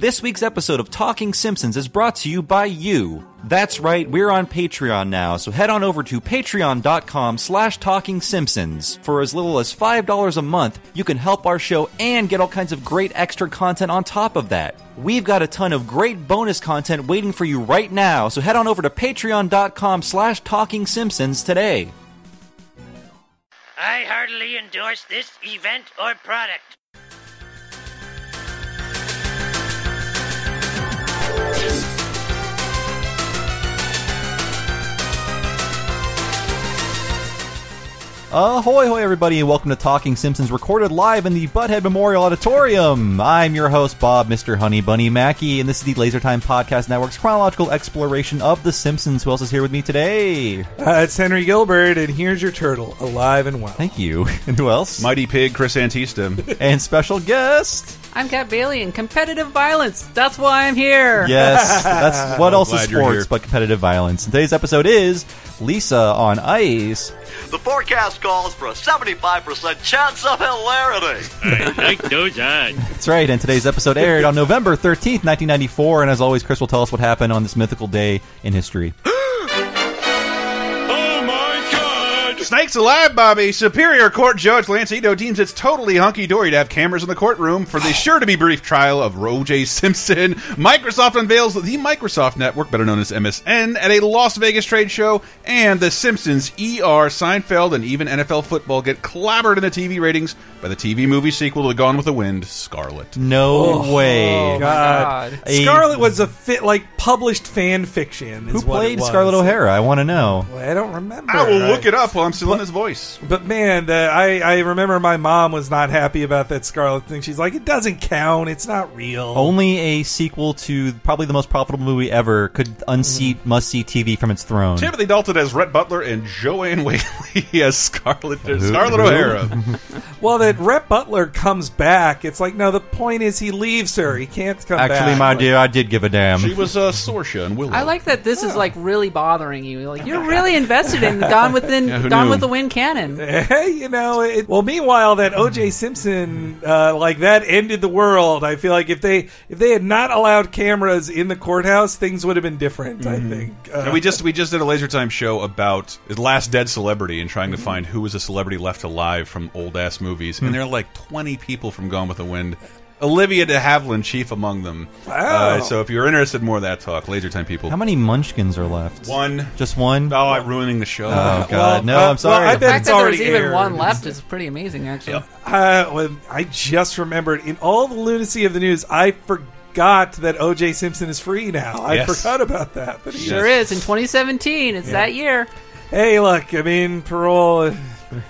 This week's episode of Talking Simpsons is brought to you by you. That's right, we're on Patreon now, so head on over to patreon.com/TalkingSimpsons. For as little as $5 a month, you can help our show and get all kinds of great extra content on top of that. We've got a ton of great bonus content waiting for you right now, so head on over to patreon.com/TalkingSimpsons today. I heartily endorse this event or product. Ahoy, hoy, everybody, and welcome to Talking Simpsons, recorded live in the Butthead Memorial Auditorium. I'm your host, Bob, Mr. Honey Bunny Mackey, and this is the Laser Time Podcast Network's chronological exploration of The Simpsons. Who else is here with me today? It's Henry Gilbert, and here's your turtle, alive and well. Thank you. And who else? Mighty Pig, Chris Antistam. And special guest... I'm Cat Bailey, and competitive violence. That's why I'm here. Yes, that's what else is sports but competitive violence. And today's episode is Lisa on Ice. The forecast calls for a 75% chance of hilarity. I like those odds. That's right, and today's episode aired on November 13th, 1994, and as always, Chris will tell us what happened on this mythical day in history. Snakes alive, Bobby! Superior Court Judge Lance Ito deems it's totally hunky-dory to have cameras in the courtroom for the sure-to-be-brief trial of O.J. Simpson. Microsoft unveils the Microsoft Network, better known as MSN, at a Las Vegas trade show, and The Simpsons, ER, Seinfeld, and even NFL football get clobbered in the TV ratings by the TV movie sequel to Gone with the Wind, Scarlet. No way. Oh, God. Scarlet was a published fan fiction. Who played Scarlet O'Hara? I want to know. Well, I don't remember. I will look it up while I'm still in his voice. But man, I remember my mom was not happy about that Scarlet thing. She's like, it doesn't count. It's not real. Only a sequel to probably the most profitable movie ever could unseat must-see TV from its throne. Timothy Dalton as Rhett Butler and Joanne Whaley as Scarlet O'Hara. Well, that Rhett Butler comes back. It's like, no, the point is he leaves her. He can't come back. Actually, my dear, I did give a damn. She was Sorsha and Willow. I like that this is really bothering you. Like, you're really invested in Gone with the Wind canon. Meanwhile, that O.J. Simpson, that ended the world. I feel like if they had not allowed cameras in the courthouse, things would have been different. I think. We just did a Laser Time show about his last dead celebrity and trying to find who was a celebrity left alive from old ass movies, and there are 20 people from Gone with the Wind. Olivia de Havilland, chief among them. Wow. So if you're interested in more of that talk, Laser Time people. How many munchkins are left? One. Just one? Oh, I'm ruining the show. Oh, God. I'm sorry. Well, I bet it's already aired. Even one left is pretty amazing, actually. Yep. I just remembered, in all the lunacy of the news, I forgot that O.J. Simpson is free now. I forgot about that. But he is. In 2017. It's that year. Hey, look, I mean, parole...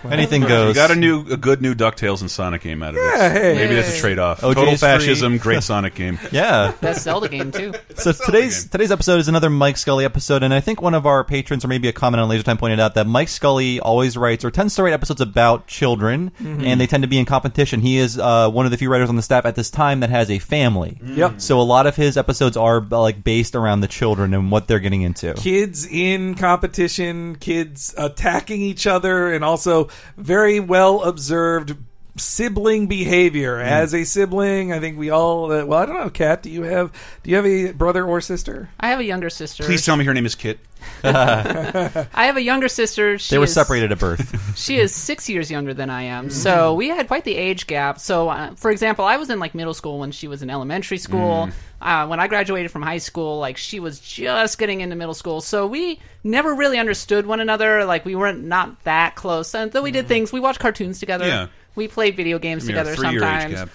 Anything goes. You got a good new DuckTales and Sonic game out of this. Hey. Maybe that's a trade-off. Total fascism, great Sonic game. Yeah. Best Zelda game, too. So today's episode is another Mike Scully episode, and I think one of our patrons, or maybe a comment on Laser Time, pointed out that Mike Scully always writes, or tends to write episodes about children, and they tend to be in competition. He is one of the few writers on the staff at this time that has a family. Yep. So a lot of his episodes are based around the children and what they're getting into. Kids in competition, kids attacking each other, and also very well observed sibling behavior. As a sibling, I think we all. I don't know, Kat. Do you have a brother or sister? I have a younger sister. Please tell me her name is Kit. I have a younger sister. They were separated at birth. She is 6 years younger than I am, so we had quite the age gap. So, for example, I was in middle school when she was in elementary school. When I graduated from high school, she was just getting into middle school. So we never really understood one another. We weren't not that close. And though we did things, we watched cartoons together. Yeah. We played video games together sometimes.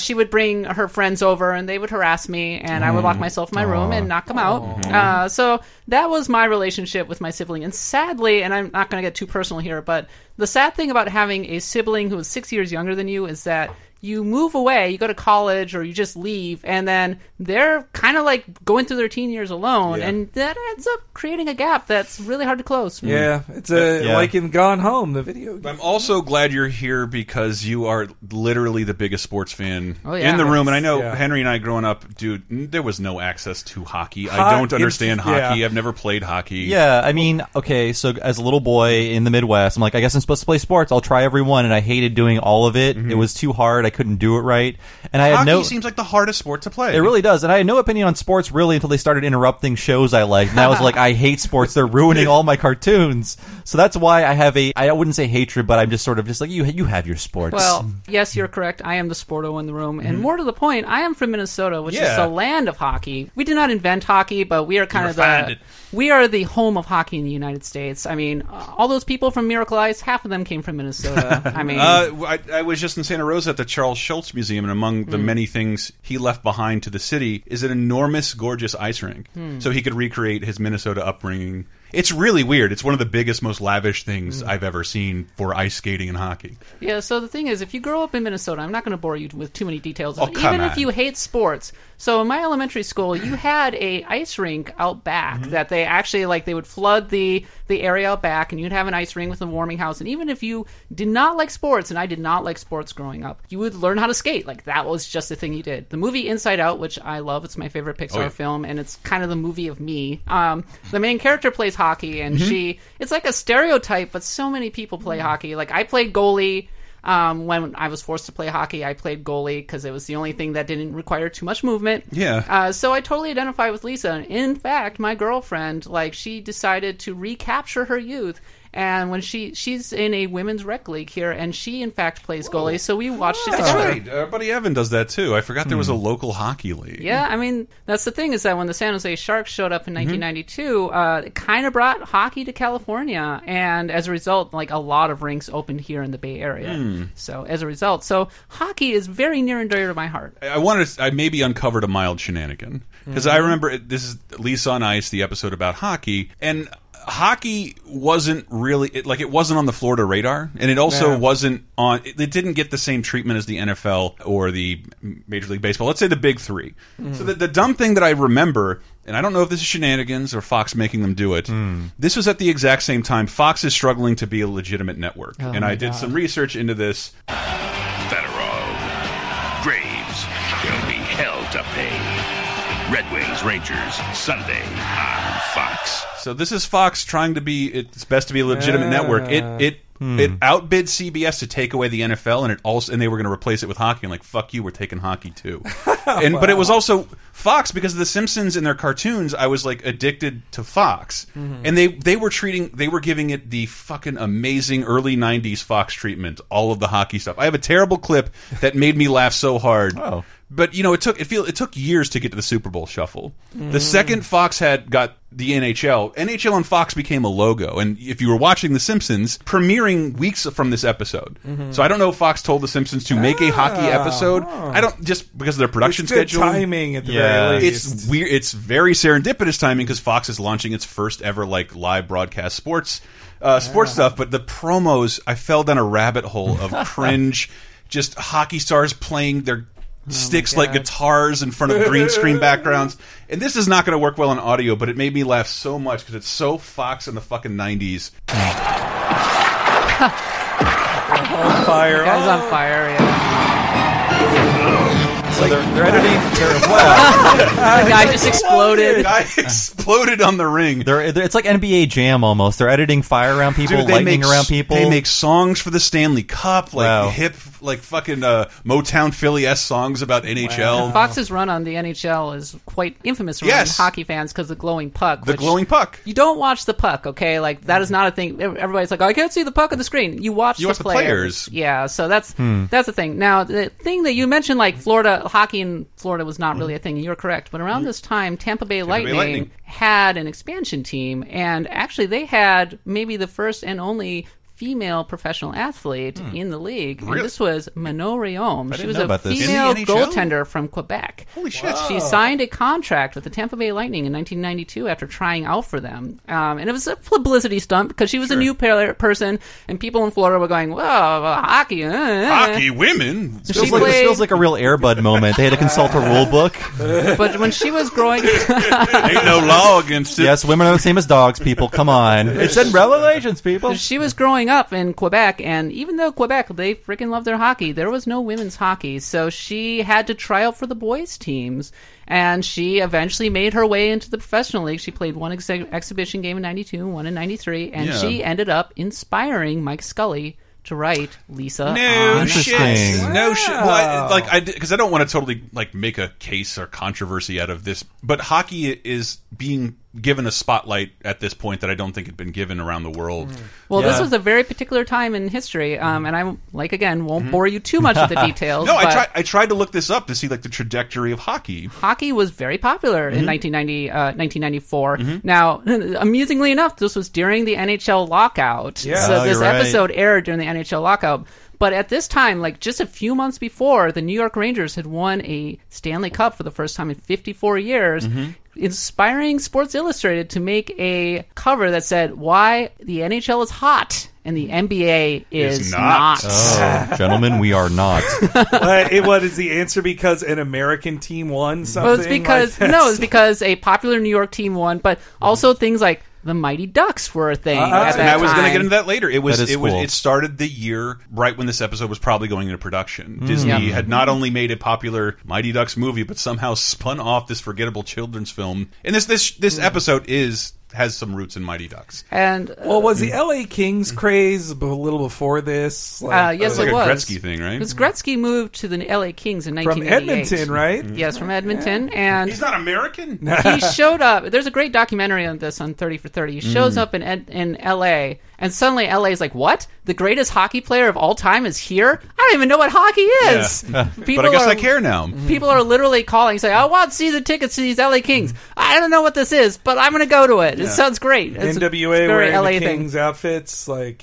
She would bring her friends over, and they would harass me, and I would lock myself in my room and knock them out. So that was my relationship with my sibling. And sadly, and I'm not going to get too personal here, but the sad thing about having a sibling who is 6 years younger than you is that you move away, you go to college, or you just leave, and then they're kind of going through their teen years alone, and that ends up creating a gap that's really hard to close. Yeah, it's like in Gone Home, the video game. I'm also glad you're here because you are literally the biggest sports fan in the room, and I know Henry and I growing up, dude, there was no access to hockey. I don't understand hockey. I've never played hockey. Yeah, I mean, okay, so as a little boy in the Midwest, I'm like, I guess I'm supposed to play sports. I'll try every one, and I hated doing all of it. It was too hard. I couldn't do it right. And I had hockey seems like the hardest sport to play. It really does. And I had no opinion on sports really until they started interrupting shows I liked. And I was like, I hate sports. They're ruining all my cartoons. So that's why I have a, I wouldn't say hatred, but I'm just sort of just like, you have your sports. Well, yes, you're correct. I am the sporto in the room. And more to the point, I am from Minnesota, which is the land of hockey. We did not invent hockey, but we are kind of the... We are the home of hockey in the United States. I mean, all those people from Miracle Ice, half of them came from Minnesota. I mean, I was just in Santa Rosa at the Charles Schulz Museum, and among the many things he left behind to the city is an enormous, gorgeous ice rink. So he could recreate his Minnesota upbringing. It's really weird. It's one of the biggest, most lavish things I've ever seen for ice skating and hockey. Yeah, so the thing is, if you grow up in Minnesota, I'm not going to bore you with too many details. Even if you hate sports. So in my elementary school, you had a ice rink out back that they actually, like, they would flood the area out back, and you'd have an ice rink with a warming house. And even if you did not like sports, and I did not like sports growing up, you would learn how to skate. Like, that was just the thing you did. The movie Inside Out, which I love, it's my favorite Pixar film, and it's kind of the movie of me. The main character plays hockey, and she, it's like a stereotype, but so many people play hockey. Like, I played goalie. When I was forced to play hockey, I played goalie because it was the only thing that didn't require too much movement. Yeah. So I totally identify with Lisa. And in fact, my girlfriend, like, she decided to recapture her youth. And when she's in a women's rec league here, and she in fact plays goalie, so we watched it together. That's right. Our buddy Evan does that too. I forgot there was a local hockey league. Yeah, I mean, that's the thing is that when the San Jose Sharks showed up in 1992, it kind of brought hockey to California, and as a result, like, a lot of rinks opened here in the Bay Area. So as a result, hockey is very near and dear to my heart. I maybe uncovered a mild shenanigan because I remember this is Lisa on Ice, the episode about hockey, and hockey wasn't really it wasn't on the Florida radar, and it also wasn't on. It didn't get the same treatment as the NFL or the Major League Baseball. Let's say the big three. So the dumb thing that I remember, and I don't know if this is shenanigans or Fox making them do it. This was at the exact same time Fox is struggling to be a legitimate network, and I did some research into this. Fedorov, Graves will be hell to pay. Red Wings Rangers Sunday on Fox. So this is Fox trying to be, it's best to be a legitimate network. It outbid CBS to take away the NFL, and they were going to replace it with hockey, and like, fuck you, we're taking hockey too. And But it was also Fox, because of The Simpsons and their cartoons, I was like addicted to Fox. And they were giving it the fucking amazing early 90s Fox treatment, all of the hockey stuff. I have a terrible clip that made me laugh so hard. But you know, it took years to get to the Super Bowl shuffle. The second Fox got the NHL on Fox became a logo. And if you were watching The Simpsons, premiering weeks from this episode, so I don't know if Fox told The Simpsons to make a hockey episode. I don't, just because of their production schedule, timing at the very least. It's weird. It's very serendipitous timing because Fox is launching its first ever like live broadcast sports stuff. But the promos, I fell down a rabbit hole of cringe, just hockey stars playing their sticks like guitars in front of green screen backgrounds. And this is not going to work well in audio, but it made me laugh so much because it's so Fox in the fucking 90s. On fire, yeah. So they're editing the guy just exploded. The guy exploded on the ring. It's like NBA Jam almost. They're editing fire around people, lightning around people. They make songs for the Stanley Cup, like hip, like fucking Motown Philly-esque songs about NHL. Fox's run on the NHL is quite infamous around hockey fans because the glowing puck. The glowing puck. You don't watch the puck, okay? Like, that is not a thing. Everybody's like, I can't see the puck on the screen. You watch the players. Yeah, so that's the thing. Now, the thing that you mentioned, like Florida, hockey in Florida was not really a thing. You're correct. But around this time, Tampa Bay Lightning had an expansion team, and actually they had maybe the first and only female professional athlete in the league. Really? And this was Manon Rhéaume. She was a female goaltender from Quebec. Holy shit. Wow. She signed a contract with the Tampa Bay Lightning in 1992 after trying out for them. And it was a publicity stunt because she was a new person, and people in Florida were going, whoa, hockey. Hockey women? So it feels like a real Air Bud moment. They had to consult a rule book. But when she was growing... Ain't no law against it. Yes, women are the same as dogs, people. Come on. It's in Revelations, people. She was growing up in Quebec, and even though Quebec, they freaking love their hockey, there was no women's hockey, so she had to try out for the boys' teams, and she eventually made her way into the professional league. She played one exhibition game in 92, one in 93, and she ended up inspiring Mike Scully to write Lisa. No shit. Wow. No shit. Well, because I don't want to totally make a case or controversy out of this, but hockey is being given a spotlight at this point that I don't think had been given around the world. Well, this was a very particular time in history, and I won't bore you too much with the details. I tried to look this up to see the trajectory of hockey. Hockey was very popular in 1994. Now, amusingly enough, this was during the NHL lockout. Yeah. So this episode aired during the NHL lockout. But at this time, just a few months before, the New York Rangers had won a Stanley Cup for the first time in 54 years, inspiring Sports Illustrated to make a cover that said, "Why the NHL is hot and the NBA is not." Oh, gentlemen, we are not. What is the answer? Because an American team won something? Well, it's because a popular New York team won, but also things like the Mighty Ducks were a thing at that time. And I was going to get into that later. It started the year right when this episode was probably going into production. Disney had not only made a popular Mighty Ducks movie, but somehow spun off this forgettable children's film. And this episode has some roots in Mighty Ducks. And was the LA Kings craze a little before this? Yes, it was. Gretzky thing, right? Because Gretzky moved to the LA Kings in 1988. From Edmonton, right? Mm-hmm. Yes, from Edmonton. Yeah. And he's not American? He showed up. There's a great documentary on this on 30 for 30. He shows up in LA, and suddenly LA's like, what? The greatest hockey player of all time is here? I don't even know what hockey is. Yeah. But I guess I care now. People are literally calling, saying, I want season tickets to these LA Kings. I don't know what this is, but I'm going to go to it. It sounds great. NWA wearing LA the Kings outfits, the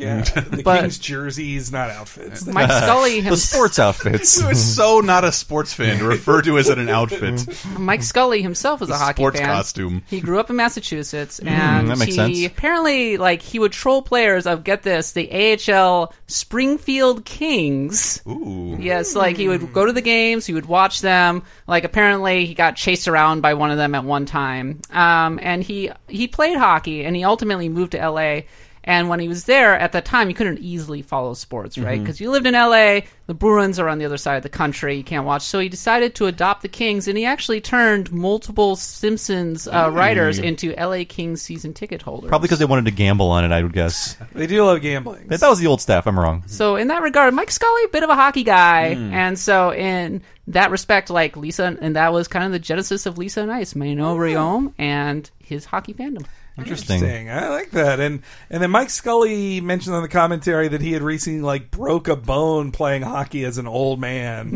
Kings jerseys, not outfits. Mike Scully himself, the sports outfits. He was so not a sports fan to refer to as an outfit. Mike Scully himself was a hockey sports fan. Sports costume. He grew up in Massachusetts, and that makes sense. Apparently, he would troll players of, get this, the AHL Springfield Kings. Ooh. Yes, he would go to the games, he would watch them. Apparently, he got chased around by one of them at one time, and he played hockey, and he ultimately moved to LA. And when he was there at that time, you couldn't easily follow sports, right? Because you lived in LA, the Bruins are on the other side of the country, you can't watch. So he decided to adopt the Kings, and he actually turned multiple Simpsons writers into LA Kings season ticket holders. Probably because they wanted to gamble on it, I would guess. They do love gambling. That was the old staff, I'm wrong. So in that regard, Mike Scully, a bit of a hockey guy. And so in that respect, Lisa, and that was kind of the genesis of Lisa on Ice, Manon Rhéaume, and his hockey fandom. Interesting. I like that. And then Mike Scully mentioned on the commentary that he had recently broke a bone playing hockey as an old man.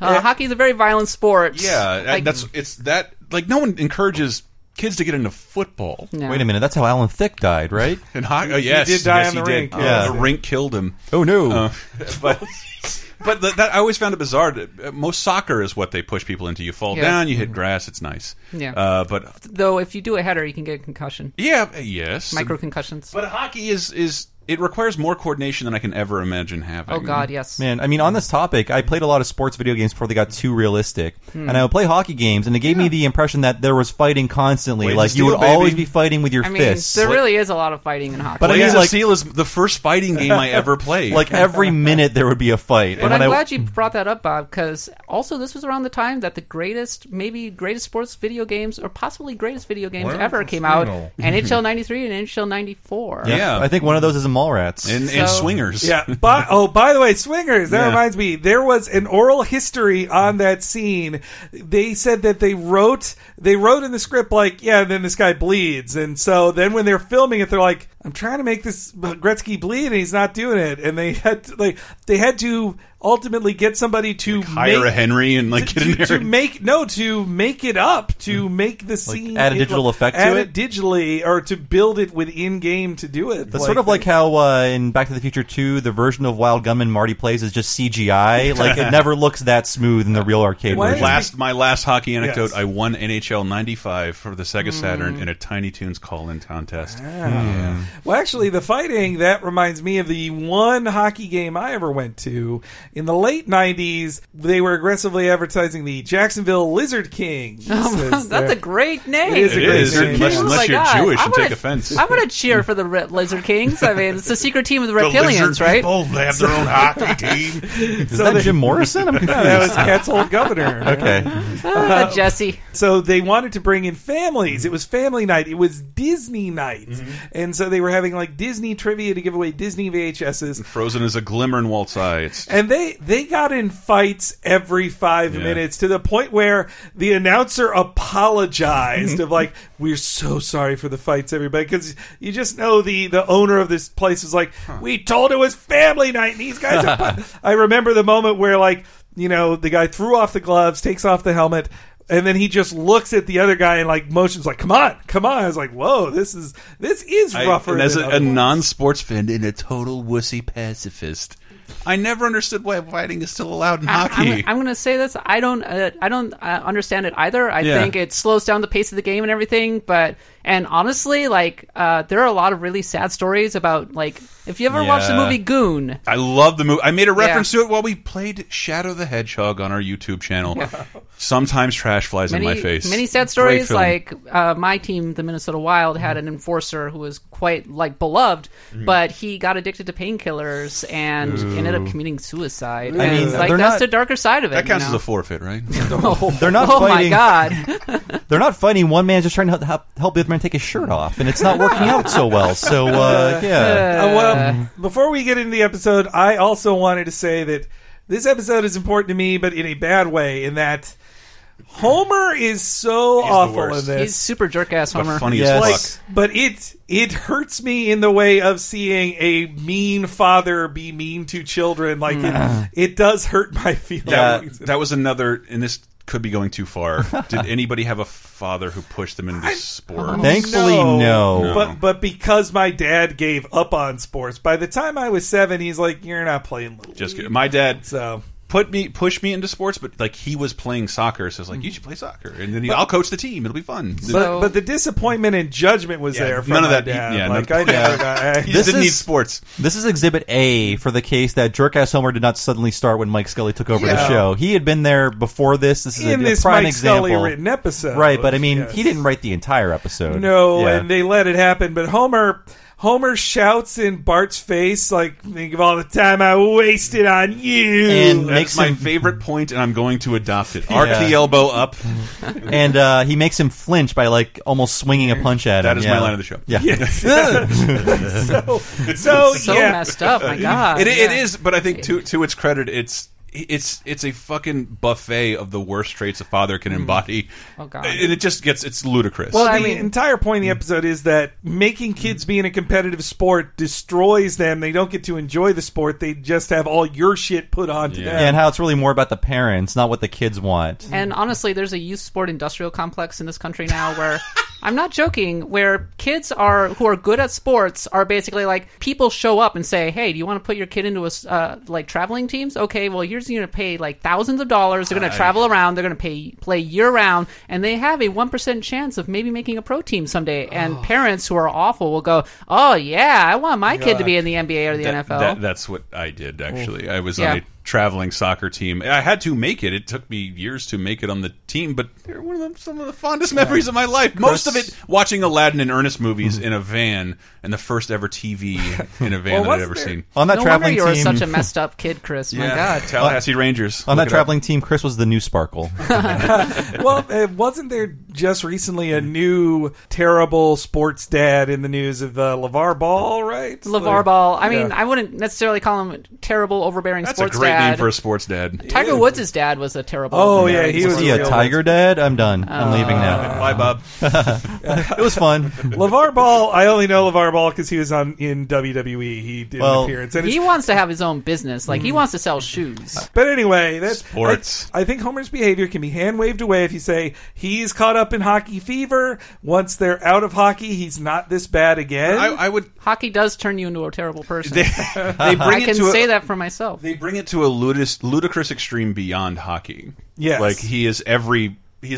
Hockey's a very violent sport. Yeah, no one encourages kids to get into football. No. Wait a minute, that's how Alan Thicke died, right? In hockey, yes, he did die on the rink. Yeah. The rink killed him. Oh no! But. But I always found it bizarre. Most soccer is what they push people into. You fall down, you hit grass. It's nice. Yeah. But though, if you do a header, you can get a concussion. Yeah. Yes. Micro concussions. But hockey is it requires more coordination than I can ever imagine having. Oh God, yes. Man, I mean, on this topic, I played a lot of sports video games before they got too realistic, and I would play hockey games, and it gave me the impression that there was fighting constantly. You would always be fighting with your fists. There really is a lot of fighting in hockey. But Blaze of Steel is the first fighting game I ever played. Every minute there would be a fight. But I'm glad you brought that up, Bob, because also this was around the time that the greatest sports video games, or possibly greatest video games ever, came out: NHL '93 and NHL '94. Yeah, I think one of those is a Mallrats and Swingers. Yeah. By the way, Swingers. That reminds me. There was an oral history on that scene. They said that they wrote in the script and then this guy bleeds, and so then when they're filming it, they're like, I'm trying to make this Gretzky bleed, and he's not doing it. And they had to ultimately get somebody to hire a Henry and get in there to make the scene, add a digital effect to it, digitally, or to build it within game to do it. That's sort of like how in Back to the Future 2, the version of Wild Gunman Marty plays is just CGI. It never looks that smooth in the real arcade version. My last hockey anecdote: I won NHL '95 for the Sega Saturn in a Tiny Toons call-in contest. Yeah. Well, actually, the fighting, that reminds me of the one hockey game I ever went to. In the late 90s, they were aggressively advertising the Jacksonville Lizard Kings. Oh, that's a great name. It is a great name. Unless you're Jewish and take offense. I want to cheer for the Lizard Kings. I mean, it's the secret team of the reptilians, right? The Lizard people, they have their own hockey team. Is that Jim Morrison? I'm confused. No, that was Cat's old governor. Okay. Jesse. So they wanted to bring in families. It was family night. It was Disney night. And so they they were having like Disney trivia to give away Disney VHSs. Frozen is a glimmer in Walt's eye. And they got in fights every 5 minutes to the point where the announcer apologized of like, we're so sorry for the fights, everybody. Because you just know the owner of this place is like, we told it was family night and these guys are... I remember the moment where like, you know, the guy threw off the gloves, takes off the helmet, and then he just looks at the other guy and like motions like, come on, come on. I was like, whoa, this is rougher. And as a non-sports fan and a total wussy pacifist, I never understood why fighting is still allowed in hockey. I'm going to say this. I don't understand it either. I think it slows down the pace of the game and everything. But and honestly, like there are a lot of really sad stories about like if you ever watched the movie Goon. I love the movie. I made a reference to it while we played Shadow the Hedgehog on our YouTube channel. Yeah. Sometimes trash flies in my face. Many sad stories. Like my team, the Minnesota Wild, had an enforcer who was quite like beloved, but he got addicted to painkillers and ended up committing suicide. I mean, like that's the darker side of it. That counts as a forfeit, right? They're not fighting. Oh my god! They're not fighting. One man's just trying to help the other man take his shirt off, and it's not working out so well. So well, before we get into the episode, I also wanted to say that this episode is important to me, but in a bad way. In that Homer is so awful in this. He's super jerk-ass Homer. But funny as fuck. But it hurts me in the way of seeing a mean father be mean to children. Like, it does hurt my feelings. That was another... And this could be going too far. Did anybody have a father who pushed them into sports? Thankfully, no. But because my dad gave up on sports, by the time I was 7, he's like, you're not playing Little Just League. Kidding. My dad... So... Push me into sports, but like he was playing soccer, so I was like, you should play soccer, and then I'll coach the team; it'll be fun. But the disappointment and judgment was there. From none of that. Dad. I didn't need sports. This is Exhibit A for the case that jerk-ass Homer did not suddenly start when Mike Scully took over the show. He had been there before this. This is a prime Mike example. Scully written episode, right? But I mean, he didn't write the entire episode. No, and they let it happen. But Homer shouts in Bart's face, like, think of all the time I wasted on you. And that's my favorite point, and I'm going to adopt it. Arc the elbow up. And he makes him flinch by, like, almost swinging a punch at him. That is my line of the show. Yeah. So messed up, my God. It is, but I think to its credit, it's a fucking buffet of the worst traits a father can embody. Oh god! And it just it's ludicrous. Well, the entire point of the episode is that making kids be in a competitive sport destroys them. They don't get to enjoy the sport. They just have all your shit put onto them. Yeah, and how it's really more about the parents, not what the kids want. And honestly, there's a youth sport industrial complex in this country now where... I'm not joking, where kids who are good at sports are basically like, people show up and say, hey, do you want to put your kid into like traveling teams? Okay, well, you're going to pay like thousands of dollars. They're going to travel around. They're going to play year round. And they have a 1% chance of maybe making a pro team someday. And parents who are awful will go, oh, yeah, I want my kid to be in the NBA or the NFL. That's what I did, actually. I was on a traveling soccer team. I had to make it. It took me years to make it on the team, but they're some of the fondest memories of my life. Most of it watching Aladdin and Ernest movies in a van, and the first ever TV in a van that I'd ever seen. On that traveling team, you were such a messed up kid, Chris. My God, Tallahassee Rangers. On that traveling team, Chris was the new Sparkle. Well, wasn't there just recently a new terrible sports dad in the news of LeVar Ball? Right, LeVar Ball. I mean, I wouldn't necessarily call him terrible, overbearing sports dad. Name for a sports dad. Tiger Woods' dad was a terrible... he was a Tiger dad? I'm done. I'm leaving now. Bye, Bob. It was fun. LeVar Ball, I only know LeVar Ball because he was in WWE. He did an appearance. And he wants to have his own business. Like, he wants to sell shoes. But anyway, that's... Sports. I think Homer's behavior can be hand-waved away if you say, he's caught up in hockey fever. Once they're out of hockey, he's not this bad again. I would... Hockey does turn you into a terrible person. I can say that for myself. They bring it to a ludicrous extreme beyond hockey. Yes. Like, he is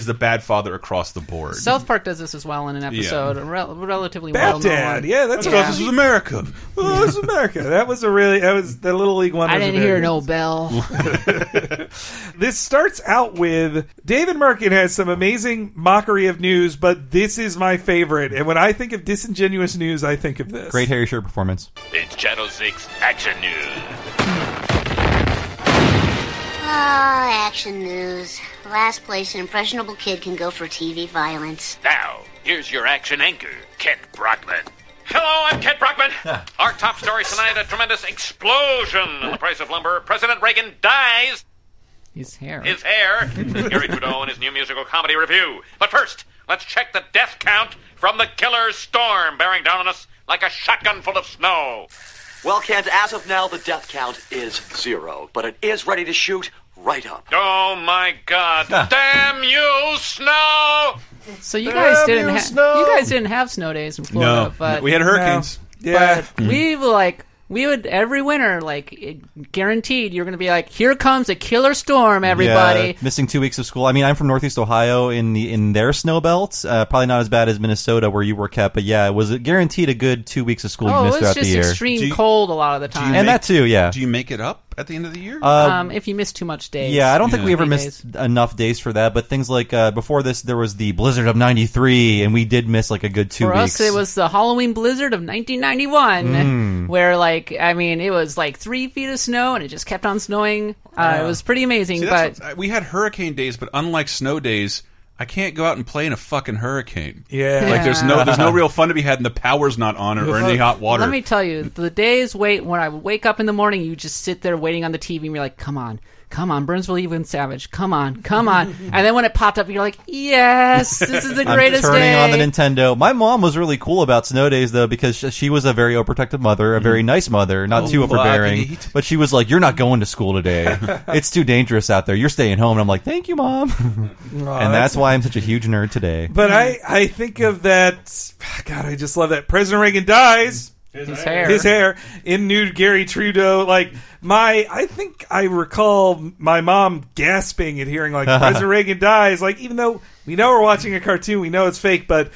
the bad father across the board. South Park does this as well in an episode. Yeah. Relatively bad well-known. Dad. One. Yeah, that's what this was America. Oh, this is America. That was the Little League one. I didn't hear no bell. This starts out with David Merkin has some amazing mockery of news, but this is my favorite. And when I think of disingenuous news, I think of this. Great Harry Shearer performance. It's Channel 6 Action News. Action news. Last place an impressionable kid can go for TV violence. Now, here's your action anchor, Kent Brockman. Hello, I'm Kent Brockman. Our top story tonight, a tremendous explosion in the price of lumber. President Reagan dies. His hair. Gary Trudeau and his new musical comedy review. But first, let's check the death count from the killer storm bearing down on us like a shotgun full of snow. Well, Kent, as of now, the death count is 0. But it is ready to shoot right up. Oh, my God. Damn you, snow! So you guys didn't have snow days in Florida. No, but we had hurricanes. No. Yeah. But we would every winter, guaranteed you're going to be like, here comes a killer storm, everybody. Yeah, missing 2 weeks of school. I mean, I'm from Northeast Ohio in their snow belts. Probably not as bad as Minnesota where you were kept, but yeah, it was guaranteed a good 2 weeks of school you missed throughout the year. Oh, it was just extreme cold a lot of the time. And that too, yeah. Do you make it up at the end of the year? If you miss too much days. Yeah, I don't think we ever missed enough days for that, but things like before this, there was the blizzard of 93, and we did miss like a good 2 weeks. For us, it was the Halloween blizzard of 1991, where it was like 3 feet of snow, and it just kept on snowing. It was pretty amazing. See, but we had hurricane days, but unlike snow days, I can't go out and play in a fucking hurricane. Yeah. Like there's no real fun to be had, and the power's not on or any hot water. Let me tell you, the days when I wake up in the morning, you just sit there waiting on the TV and you're like, come on, Burnsville Evelyn Savage, come on. And then when it popped up, you're like, yes, this is the greatest I'm turning day. On the Nintendo. My mom was really cool about snow days, though, because she was a very overprotective mother, a very nice mother, not too overbearing. But she was like, you're not going to school today. It's too dangerous out there. You're staying home. And I'm like, thank you, Mom. And that's why I'm such a huge nerd today. But I think of that. God, I just love that. President Reagan dies. His hair. In new Gary Trudeau, I think I recall my mom gasping at hearing, President Reagan dies, even though we know we're watching a cartoon, we know it's fake, but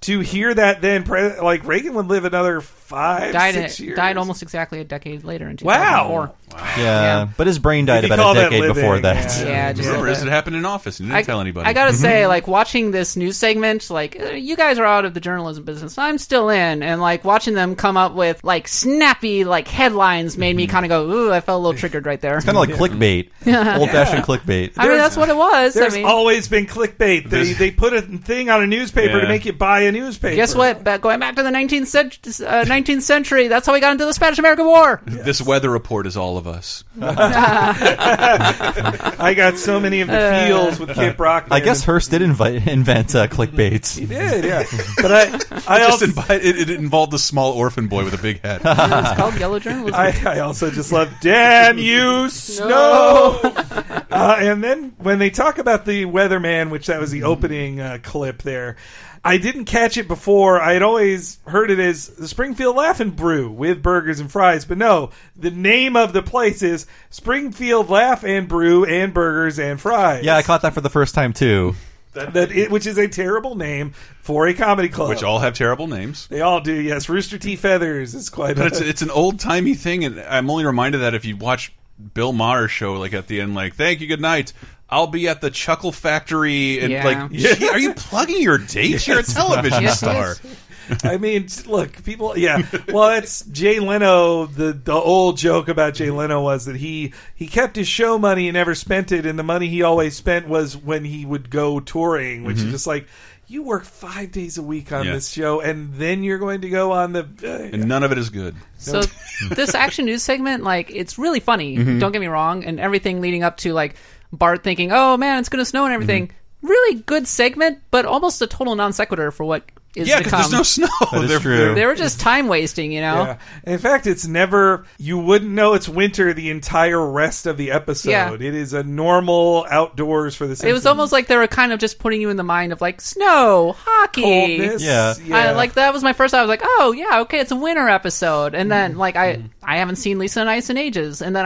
to hear that then, Reagan would live another 5-6 years. Died almost exactly a decade later in 2004. Wow. Yeah, but his brain died about a decade before that. Yeah, just remember, it happened in office. And didn't tell anybody. I gotta say, watching this news segment, you guys are out of the journalism business. I'm still in, and watching them come up with snappy headlines made me kind of go, ooh, I felt a little triggered right there. It's kind of clickbait, old-fashioned clickbait. I mean, that's what it was. There's always been clickbait. They put a thing on a newspaper to make you buy a newspaper. Guess what? Going back to the 19th century, that's how we got into the Spanish-American War. Yes. This weather report is all of us. I got so many of the feels with Kent Brockman. I guess Hearst did invent clickbaits. He did, yeah. But it involved a small orphan boy with a big head. It's called Yellow Journalism. I also just love, damn you, snow! And then when they talk about the weatherman, which that was the opening clip there, I didn't catch it before. I had always heard it as the Springfield Laugh and Brew with burgers and fries. But no, the name of the place is Springfield Laugh and Brew and Burgers and Fries. Yeah, I caught that for the first time, too. Which is a terrible name for a comedy club. Which all have terrible names. They all do, yes. Rooster Teeth Feathers is quite But it's an old-timey thing, and I'm only reminded of that if you watch Bill Maher's show at the end, thank you, good night. I'll be at the Chuckle Factory. And are you plugging your dates? Yes. You're a television star. I mean, look, people. Yeah, well, that's Jay Leno. The old joke about Jay Leno was that he kept his show money and never spent it, and the money he always spent was when he would go touring, which is just you work 5 days a week on this show, and then you're going to go on the... and none of it is good. So this Action News segment, it's really funny. Mm-hmm. Don't get me wrong. And everything leading up to, Bart thinking, oh, man, it's going to snow and everything. Mm-hmm. Really good segment, but almost a total non sequitur for what is to come. Yeah, because there's no snow. True. They were just time wasting, you know? Yeah. In fact, it's never... You wouldn't know it's winter the entire rest of the episode. Yeah. It is a normal outdoors for the Simpsons. It was almost like they were kind of just putting you in the mind of, snow, hockey. Coldness. Yeah. That was my first thought. I was like, oh, yeah, okay, it's a winter episode. And then, I haven't seen Lisa on Ice in ages. And then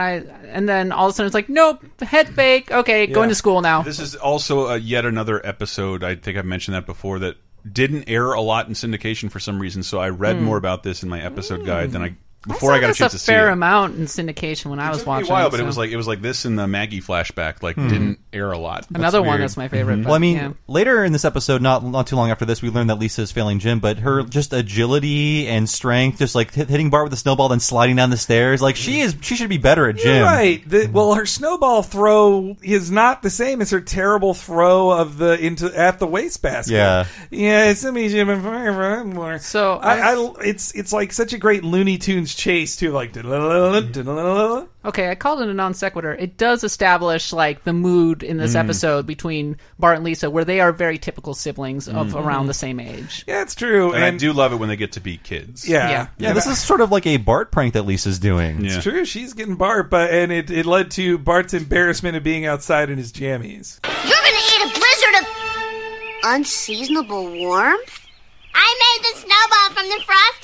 all of a sudden it's like, nope, head fake. Okay, going to school now. This is also yet another episode, I think I've mentioned that before, that didn't air a lot in syndication for some reason, so I read more about this in my episode guide than I got a chance to see it. A fair amount in syndication when I was watching it. It took me a while, but it was like this in the Maggie flashback. Didn't air a lot. Another one that's my favorite. Mm-hmm. But, well, I mean, later in this episode, not too long after this, we learned that Lisa is failing gym, but her just agility and strength, just like hitting bar with a snowball, then sliding down the stairs, like she should be better at gym. You're right. Well, her snowball throw is not the same as her terrible throw of the at the wastebasket. Yeah, it's gym. So it's like such a great Looney Tunes chase too, like. Okay, I called it a non sequitur. It does establish like the mood in this episode between Bart and Lisa, where they are very typical siblings of around the same age. Yeah, it's true. And I do love it when they get to be kids. Yeah, this is sort of like a Bart prank that Lisa's doing. Yeah. It's true. She's getting Bart, and it led to Bart's embarrassment of being outside in his jammies. You're gonna eat a blizzard of unseasonable warmth. I made the snowball from the frost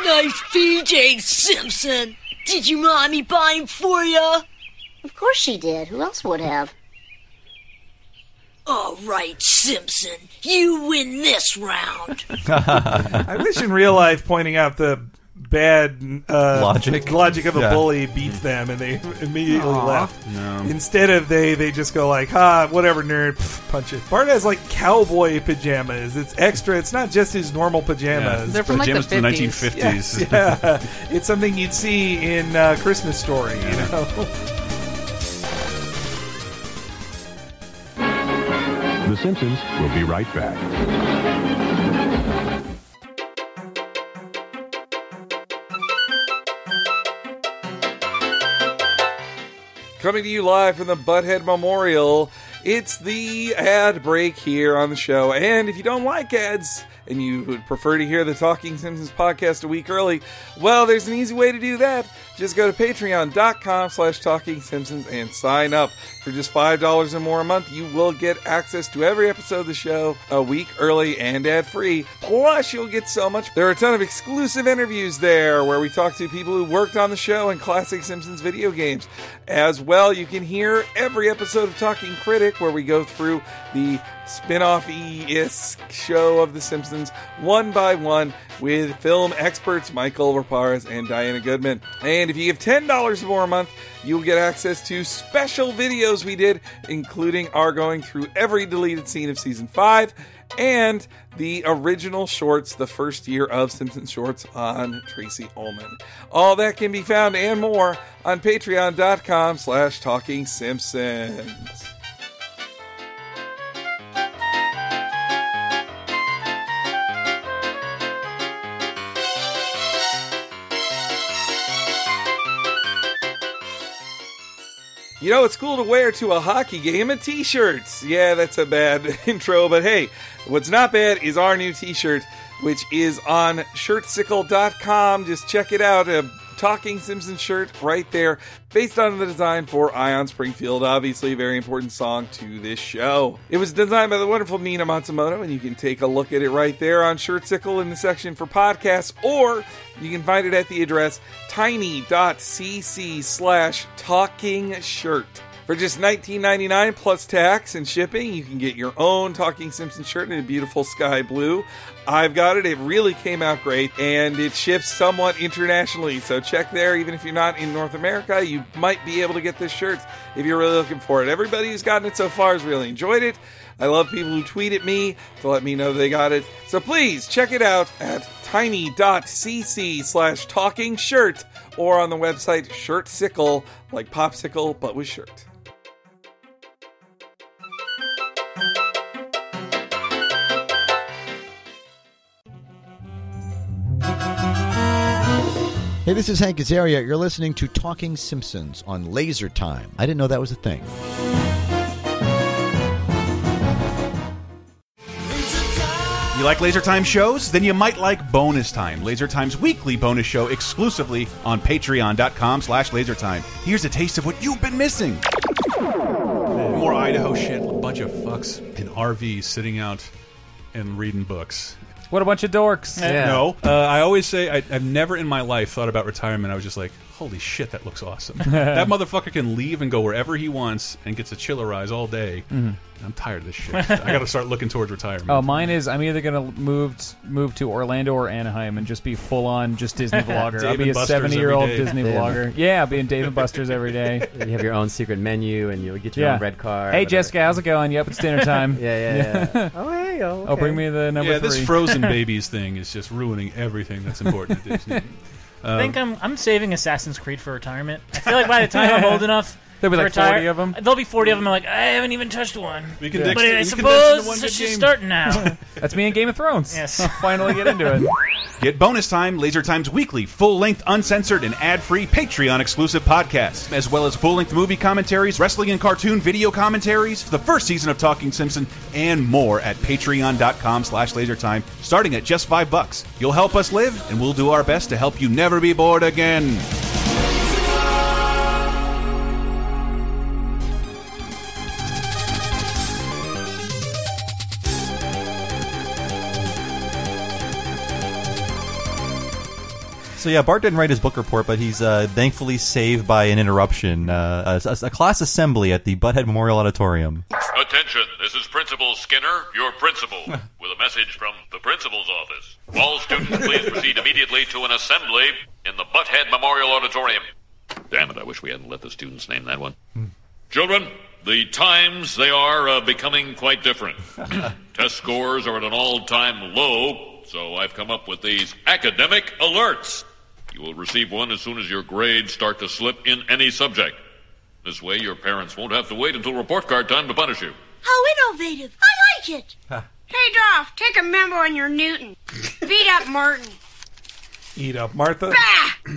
in our freezer. Nice PJ, Simpson. Did your mommy buy him for you? Of course she did. Who else would have? All right, Simpson. You win this round. I wish in real life pointing out the bad logic of a bully beats them and they immediately left. No. Instead of they just go like, ha, whatever, nerd, pff, punch it. Bart has like cowboy pajamas. It's extra. It's not just his normal pajamas. Yeah. They're from pajamas like the 1950s. Yeah. It's something you'd see in Christmas Story, you know. The Simpsons will be right back. Coming to you live from the Butthead Memorial, it's the ad break here on the show. And if you don't like ads and you would prefer to hear the Talking Simpsons podcast a week early, well, there's an easy way to do that. Just go to patreon.com/TalkingSimpsons and sign up. For just $5 or more a month, you will get access to every episode of the show a week early and ad-free. Plus, you'll get so much. There are a ton of exclusive interviews there where we talk to people who worked on the show and classic Simpsons video games. As well, you can hear every episode of Talking Critic where we go through the spin-off-y show of The Simpsons one by one with film experts Michael Raparez and Diana Goodman. And if you give $10 or more a month, you'll get access to special videos we did, including our going through every deleted scene of Season 5 and the original shorts, the first year of Simpsons Shorts on Tracy Ullman. All that can be found and more on patreon.com/TalkingSimpsons. You know, it's cool to wear to a hockey game a t-shirt. Yeah, that's a bad intro, but hey, what's not bad is our new t-shirt, which is on shirtsicle.com. Just check it out. A Talking Simpsons shirt right there, based on the design for Ion Springfield, obviously a very important song to this show. It was designed by the wonderful Nina Matsumoto, and you can take a look at it right there on Shirtsicle in the section for podcasts, or you can find it at the address tiny.cc/talkingshirt. For just $19.99 plus tax and shipping, you can get your own Talking Simpsons shirt in a beautiful sky blue. I've got it. It really came out great, and it ships somewhat internationally. So check there. Even if you're not in North America, you might be able to get this shirt if you're really looking for it. Everybody who's gotten it so far has really enjoyed it. I love people who tweet at me to let me know they got it. So please check it out at tiny.cc/talkingshirt or on the website Shirtsicle, like popsicle, but with shirt. Hey, this is Hank Azaria. You're listening to Talking Simpsons on Laser Time. I didn't know that was a thing. You like Laser Time shows? Then you might like Bonus Time, Laser Time's weekly bonus show exclusively on patreon.com/lasertime. Here's a taste of what you've been missing. More Idaho shit, a bunch of fucks in RVs sitting out and reading books. What a bunch of dorks. Yeah. No. I always say I've never in my life thought about retirement. I was just like, holy shit, that looks awesome. That motherfucker can leave and go wherever he wants and gets a chillerize all day. I'm tired of this shit. I got to start looking towards retirement. Oh, mine is I'm either going to move to Orlando or Anaheim and just be full-on just Disney vlogger. I'll be a 70-year-old Disney vlogger. Yeah, I'll be in Dave & Buster's every day. You have your own secret menu and you'll get your own red car. Hey, Jessica, how's it going? Yep, it's dinner time. Yeah. Oh, hey, okay. Oh, bring me the number three. Yeah, this Frozen Babies thing is just ruining everything that's important to Disney. I think I'm saving Assassin's Creed for retirement. I feel like by the time I'm old enough... There'll be like 40 of them. There'll be 40 of them. I'm like, I haven't even touched one. But I suppose I should start now. That's me in Game of Thrones. Yes. I'll finally get into it. Get bonus time, Laser Time's weekly, full-length, uncensored, and ad-free Patreon-exclusive podcast, as well as full-length movie commentaries, wrestling and cartoon video commentaries, the first season of Talking Simpson, and more at patreon.com/lasertime, starting at just $5. You'll help us live, and we'll do our best to help you never be bored again. So yeah, Bart didn't write his book report, but he's thankfully saved by an interruption. A class assembly at the Butthead Memorial Auditorium. Attention, this is Principal Skinner, your principal, with a message from the principal's office. All students, please proceed immediately to an assembly in the Butthead Memorial Auditorium. Damn it, I wish we hadn't let the students name that one. Children, the times, they are becoming quite different. Test scores are at an all-time low, so I've come up with these academic alerts. You will receive one as soon as your grades start to slip in any subject. This way, your parents won't have to wait until report card time to punish you. How innovative! I like it! Huh. Hey, Dolph, take a memo on your Newton. Beat up Martin. Eat up Martha. Bah!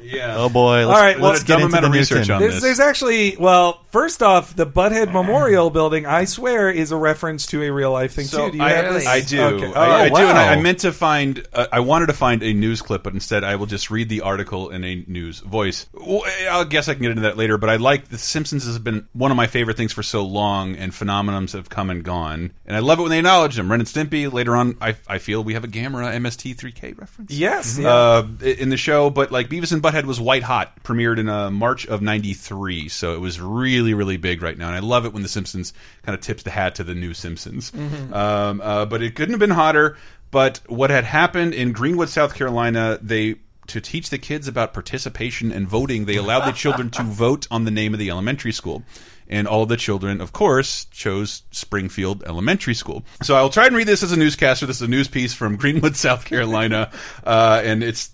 Yeah. Oh, boy. All right, let's get into the research on this. There's actually, well, first off, the Butthead Memorial Building, I swear, is a reference to a real-life thing, too. Do you have this? I do. Okay. I do, and I meant to find, I wanted to find a news clip, but instead I will just read the article in a news voice. I guess I can get into that later, but I like The Simpsons has been one of my favorite things for so long, and phenomenons have come and gone, and I love it when they acknowledge them. Ren and Stimpy, later on, I feel we have a Gamera MST3K reference. Yes. Yeah. In the show, but like Beavis and Butthead was white hot, premiered in March of '93, so it was really, really big right now, and I love it when The Simpsons kind of tips the hat to the new Simpsons. But it couldn't have been hotter, but what had happened in Greenwood, South Carolina, to teach the kids about participation and voting, they allowed the children to vote on the name of the elementary school. And all the children, of course, chose Springfield Elementary School. So I'll try and read this as a newscaster. This is a news piece from Greenwood, South Carolina. And it's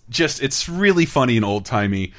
really funny and old-timey.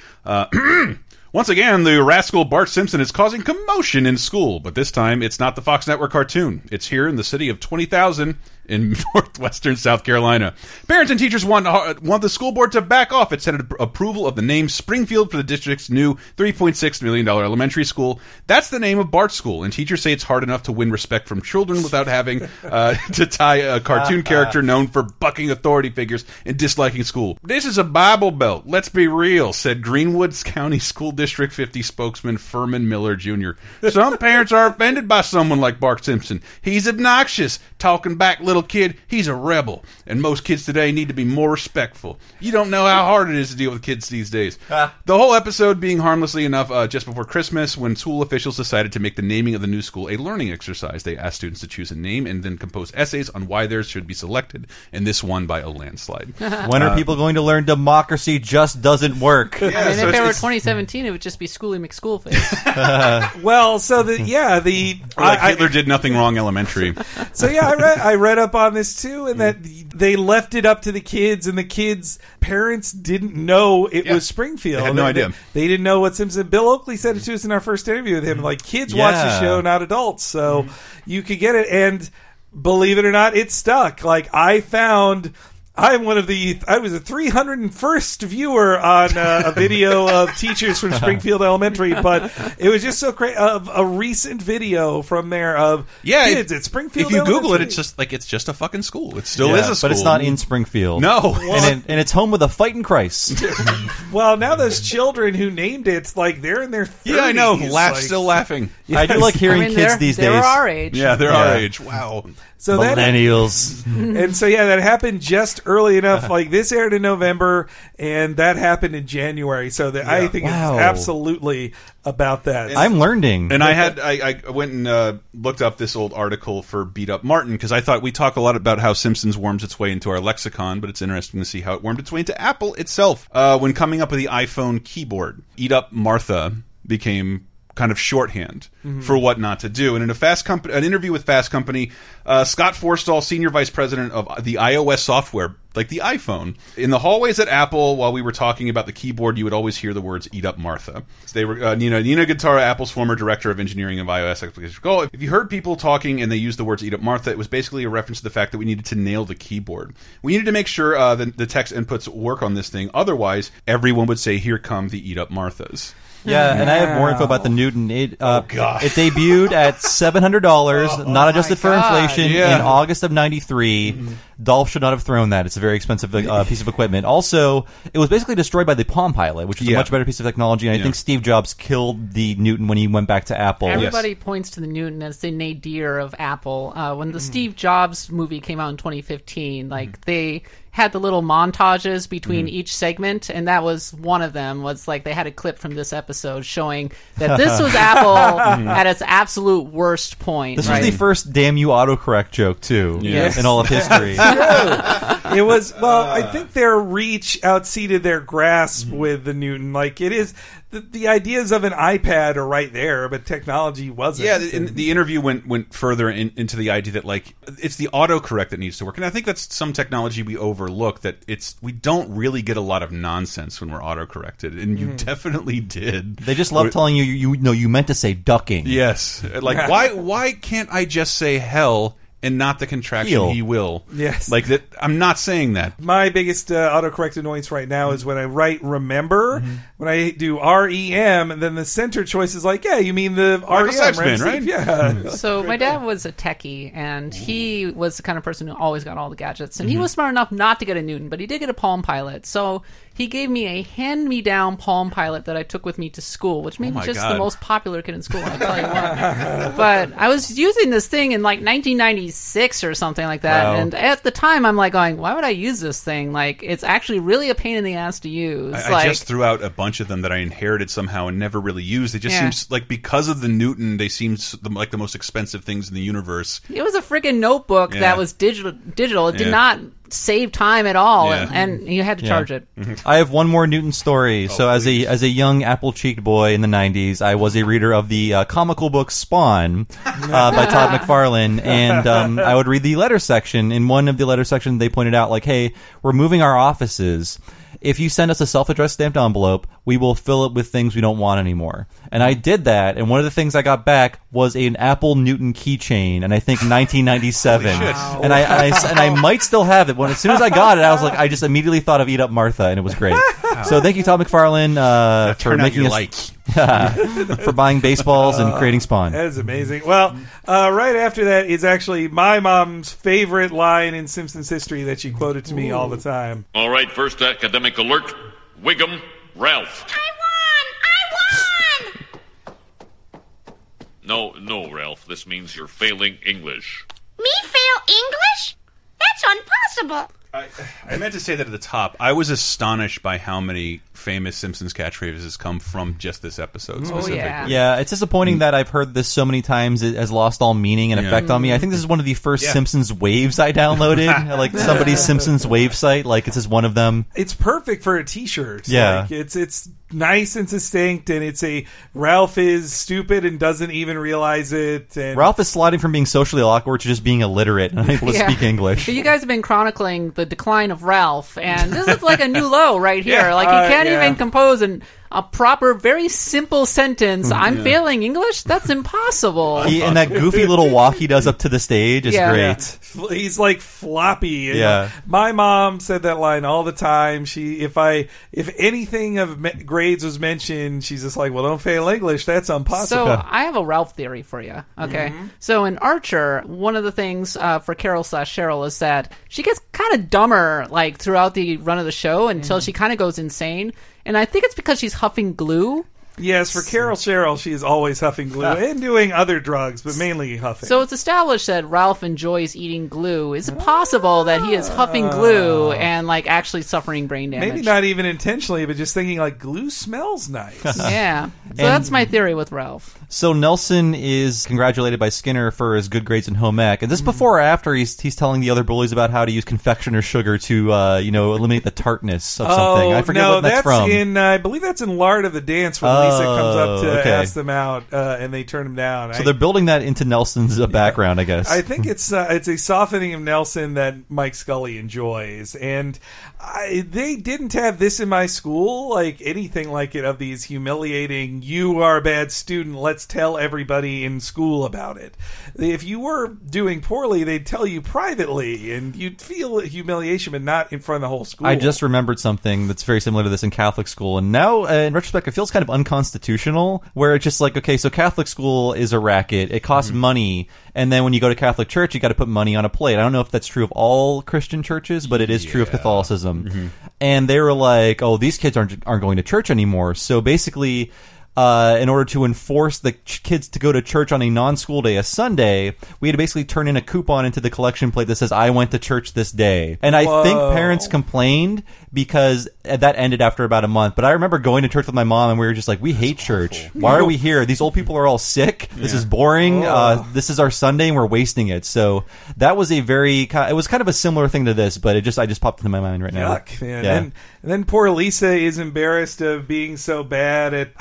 Once again, the rascal Bart Simpson is causing commotion in school. But this time, it's not the Fox Network cartoon. It's here in the city of 20,000 in northwestern South Carolina. Parents and teachers want the school board to back off its Senate approval of the name Springfield for the district's new $3.6 million elementary school. That's the name of Bart's school, and teachers say it's hard enough to win respect from children without having to tie a cartoon character known for bucking authority figures and disliking school. This is a Bible Belt, let's be real, said Greenwood's County School District 50 spokesman Furman Miller Jr. Some parents are offended by someone like Bart Simpson. He's obnoxious, talking back little kid, he's a rebel, and most kids today need to be more respectful. You don't know how hard it is to deal with kids these days. The whole episode being harmlessly enough just before Christmas, when school officials decided to make the naming of the new school a learning exercise. They asked students to choose a name and then compose essays on why theirs should be selected, and this won by a landslide. When are people going to learn democracy just doesn't work? Yeah, and so if it were 2017, it would just be Schooly McSchoolface. Well, so Hitler did nothing wrong elementary. So yeah, I read up on this too, and that they left it up to the kids, and the kids' parents didn't know it was Springfield. They had no idea. They didn't know what Simpson. Bill Oakley said it to us in our first interview with him. Like, kids watch the show, not adults, so you could get it. And believe it or not, it stuck. Like, I was a 301st viewer on a video of teachers from Springfield Elementary, but it was just so crazy. A recent video from there of kids at Springfield Elementary. If you Google it, it's just a fucking school. It still is a school. But it's not in Springfield. No. And it's home with a fighting Christ. Well, now those children who named it, like, they're in their 30s. Yeah, I know. Still laughing. Yes. I do like hearing kids these days. They're our age. Yeah, they're our age. Wow. So millennials. And so, yeah, that happened just early enough. Like, this aired in November, and that happened in January. So that, I think it's absolutely about that. And, I'm learning. And I went and looked up this old article for Beat Up Martin, because I thought we talk a lot about how Simpsons worms its way into our lexicon, but it's interesting to see how it wormed its way into Apple itself. When coming up with the iPhone keyboard, Eat Up Martha became kind of shorthand for what not to do. And in an interview with Fast Company, Scott Forstall, senior vice president of the iOS software, like the iPhone. In the hallways at Apple, while we were talking about the keyboard, you would always hear the words, "Eat Up Martha." So they were Nina Guttara, Apple's former director of engineering of iOS applications. If you heard people talking and they used the words, "Eat Up Martha," it was basically a reference to the fact that we needed to nail the keyboard. We needed to make sure that the text inputs work on this thing. Otherwise, everyone would say, "Here come the Eat Up Marthas." Yeah, and I have more info about the Newton. It debuted at $700, not adjusted for inflation, in August of '93. Dolph should not have thrown that. It's a very expensive piece of equipment. Also, it was basically destroyed by the Palm Pilot, which was a much better piece of technology, and I think Steve Jobs killed the Newton when he went back to Apple. Everybody points to the Newton as the nadir of Apple. When the Steve Jobs movie came out in 2015, they had the little montages between each segment, and that was one of them. Was like they had a clip from this episode showing that this was Apple at its absolute worst point. This was the first "damn you" autocorrect joke too in all of history. It was I think their reach outseeded their grasp with the Newton. Like, it is. The ideas of an iPad are right there, but technology wasn't. Yeah, the interview went further into the idea that, like, it's the autocorrect that needs to work. And I think that's some technology we overlook, that we don't really get a lot of nonsense when we're autocorrected, and you definitely did. They just love telling you meant to say ducking. Yes. Like, why can't I just say hell? And not the contraction, he will. Yes. Like that. I'm not saying that. My biggest autocorrect annoyance right now is when I write remember, when I do REM, and then the center choice is like, you mean the REM, right? Yeah. So my dad was a techie, and he was the kind of person who always got all the gadgets. And he was smart enough not to get a Newton, but he did get a Palm Pilot. So he gave me a hand-me-down Palm Pilot that I took with me to school, which made me just the most popular kid in school. I'll tell you what. But I was using this thing in like 1996 or something like that, and at the time I'm like going, why would I use this thing? Like, it's actually really a pain in the ass to use. I just threw out a bunch of them that I inherited somehow and never really used. It just seems like, because of the Newton, they seemed like the most expensive things in the universe. It was a freaking notebook that was digital. It did not save time at all, and you had to charge it. I have one more Newton story. As a young apple-cheeked boy in the 90s, I was a reader of the comical book Spawn by Todd McFarlane, and I would read the letter section. In one of the letter sections, they pointed out, like, hey, we're moving our offices. If you send us a self-addressed stamped envelope, we will fill it with things we don't want anymore. And I did that, and one of the things I got back was an Apple Newton keychain, and I think 1997. Wow. And I might still have it. When as soon as I got it, I was like, I just immediately thought of Eat Up Martha, and it was great. Wow. So thank you, Todd McFarlane, for making us for buying baseballs and creating Spawn. That is amazing. Well, right after that is actually my mom's favorite line in Simpsons history that she quoted to me all the time. All right, first academic alert, Wiggum, Ralph. I won! No, Ralph, this means you're failing English. Me fail English? That's impossible. I meant to say that at the top. I was astonished by how many famous Simpsons catchphrases come from just this episode specifically. It's disappointing that I've heard this so many times it has lost all meaning and effect on me. I think this is one of the first Simpsons waves I downloaded, like somebody's Simpsons wave site. Like, it's just one of them. It's perfect for a T-shirt. Yeah, like, it's nice and succinct, and it's a Ralph is stupid and doesn't even realize it. And Ralph is sliding from being socially awkward to just being illiterate and unable to speak English. So you guys have been chronicling the decline of Ralph, and this is like a new low right here. Yeah. Like, he can't even compose a proper, very simple sentence. I'm failing English? That's impossible. And that goofy little walk he does up to the stage is great. He's like floppy. And my mom said that line all the time. She, if anything of grades was mentioned, she's just like, well, don't fail English. That's impossible. So I have a Ralph theory for you. Okay. Mm-hmm. So in Archer, one of the things for Carol/Cheryl is that she gets kind of dumber like throughout the run of the show until she kind of goes insane. And I think it's because she's huffing glue. Yes, for Carol Sherrill, she is always huffing glue and doing other drugs, but mainly huffing. So it's established that Ralph enjoys eating glue. Is it possible that he is huffing glue and, like, actually suffering brain damage? Maybe not even intentionally, but just thinking, like, glue smells nice. Yeah. So that's my theory with Ralph. So Nelson is congratulated by Skinner for his good grades in home ec. And this before or after he's telling the other bullies about how to use confectioner sugar to, you know, eliminate the tartness of something. I forget what that's from. In, I believe that's in Lard of the Dance when Lisa comes up to ask them out and they turn him down. So they're building that into Nelson's background, I guess. I think it's a softening of Nelson that Mike Scully enjoys. And they didn't have this in my school, like anything like it, of these humiliating, you are a bad student, let's tell everybody in school about it. If you were doing poorly, they'd tell you privately, and you'd feel humiliation, but not in front of the whole school. I just remembered something that's very similar to this in Catholic school, and now, in retrospect, it feels kind of unconstitutional, where it's just like, okay, so Catholic school is a racket, it costs money, and then when you go to Catholic church, you got to put money on a plate. I don't know if that's true of all Christian churches, but it is true of Catholicism. Mm-hmm. And they were like, oh, these kids aren't going to church anymore, so basically... in order to enforce the kids to go to church on a non-school day, a Sunday, we had to basically turn in a coupon into the collection plate that says, I went to church this day. And I think parents complained because that ended after about a month. But I remember going to church with my mom and we were just like, we hate church. Why are we here? These old people are all sick. This is boring. This is our Sunday and we're wasting it. So that was a very, it was kind of a similar thing to this, but I just popped into my mind right now. Yuck, man. Yeah. And then poor Lisa is embarrassed of being so bad at...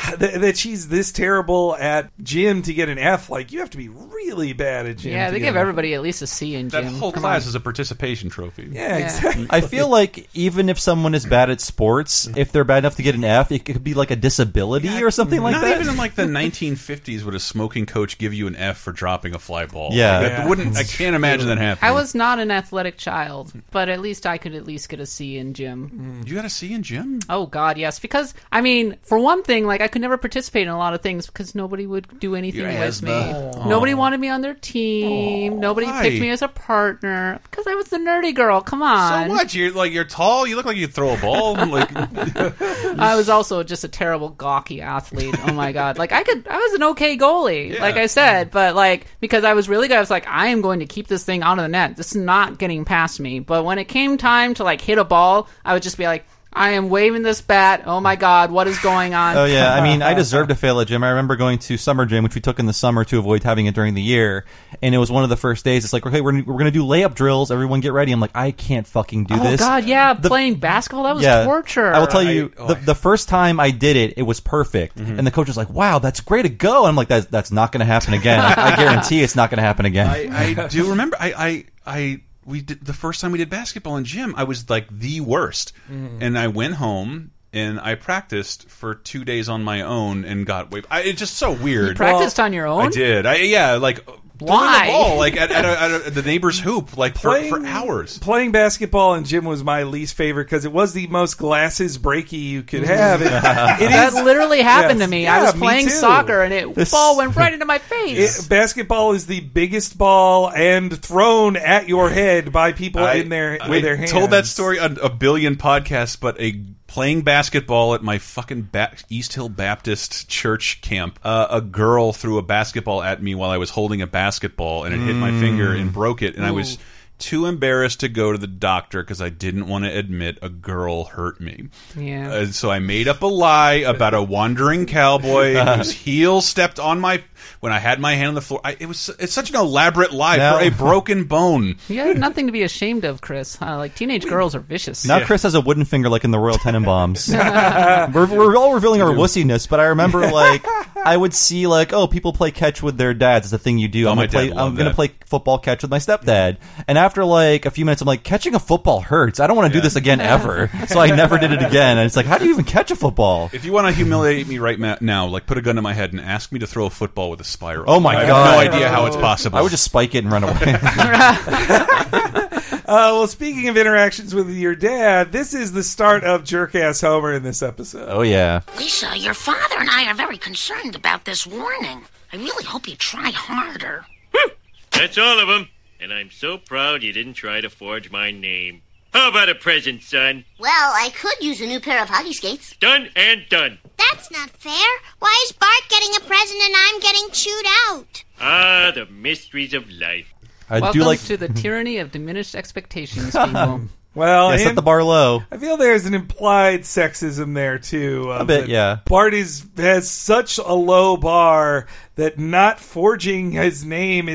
that she's this terrible at gym to get an F. Like, you have to be really bad at gym. Yeah, they give everybody at least a C in gym. That whole class is a participation trophy. Yeah, exactly. I feel like even if someone is bad at sports, if they're bad enough to get an F, it could be like a disability or something like that. Not even in like the 1950s would a smoking coach give you an F for dropping a fly ball. Yeah. Like, I can't imagine that happening. I was not an athletic child, but at least I could get a C in gym. You got a C in gym? Oh, God, yes. Because, I mean, for one thing, like, I could never participate in a lot of things because nobody would do anything with me. Nobody wanted me on their team. Nobody picked me as a partner because I was the nerdy girl. Come on. So what? You're tall. You look like you throw a ball. I was also just a terrible gawky athlete. Oh my God. I was an okay goalie, like I said, but because I was really good, I was like, I am going to keep this thing out of the net. This is not getting past me. But when it came time to hit a ball, I would just be like, I am waving this bat. Oh, my God. What is going on? Oh, yeah. I mean, I deserve to fail at gym. I remember going to summer gym, which we took in the summer to avoid having it during the year. And it was one of the first days. It's like, okay, we're going to do layup drills. Everyone get ready. I'm like, I can't fucking do this. Oh, God, yeah. Playing basketball, that was torture. I will tell you, the first time I did it, it was perfect. Mm-hmm. And the coach was like, wow, that's great to go. And I'm like, that's not going to happen again. I guarantee it's not going to happen again. I do remember. We did, the first time we did basketball in gym, I was like the worst. Mm. And I went home and I practiced for 2 days on my own and got way... It's just so weird. You practiced on your own? I did. Why? Throwing the ball, at the neighbor's hoop, for hours. Playing basketball in gym was my least favorite because it was the most glasses breaky you could have. That literally happened to me. Yeah, I was playing soccer, and the ball went right into my face. Basketball is the biggest ball and thrown at your head by people with their hands. I told that story on a billion podcasts, but playing basketball at my fucking East Hill Baptist Church camp, a girl threw a basketball at me while I was holding a basketball, and it hit my finger and broke it, and I was too embarrassed to go to the doctor because I didn't want to admit a girl hurt me. Yeah. So I made up a lie about a wandering cowboy whose heel stepped on my... When I had my hand on the floor, it's such an elaborate lie for a broken bone. You have nothing to be ashamed of, Chris. Teenage girls are vicious. Now Chris has a wooden finger like in the Royal Tenenbaums. We're all revealing our wussiness, but I remember, I would see, people play catch with their dads. It's a thing you do. I'm going to play football catch with my stepdad. And after, a few minutes, I'm like, catching a football hurts. I don't want to do this again ever. So I never did it again. And it's like, how do you even catch a football? If you want to humiliate me right now, put a gun to my head and ask me to throw a football with a spiral. Oh my God. I have no idea how it's possible. I would just spike it and run away. Speaking of interactions with your dad, this is the start of Jerkass Homer in this episode. Oh, yeah. Lisa, your father and I are very concerned about this warning. I really hope you try harder. That's all of them. And I'm so proud you didn't try to forge my name. How about a present, son? Well, I could use a new pair of hockey skates. Done and done. That's not fair. Why is Bart getting a present and I'm getting chewed out? Ah, the mysteries of life. Welcome to the tyranny of diminished expectations, people. Well, yeah, set the bar low. I feel there's an implied sexism there, too. A bit, yeah. Bart has such a low bar that not forging his name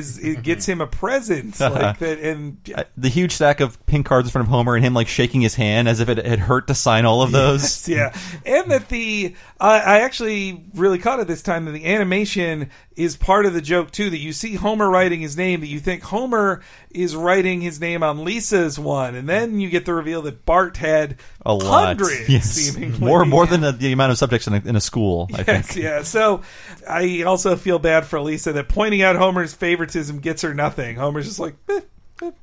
gets him a present. Like that, and the huge stack of pink cards in front of Homer and him like shaking his hand as if it had hurt to sign all of those. Yes, yeah, and that I actually really caught it this time that the animation is part of the joke too. That you see Homer writing his name, that you think Homer is writing his name on Lisa's one, and then you get the reveal that Bart had a lot. Hundreds, yes. Seemingly. more than the amount of subjects in a school. Yes, I think. Yeah. So I also feel bad for Lisa that pointing out Homer's favoritism gets her nothing. Homer's just like, eh.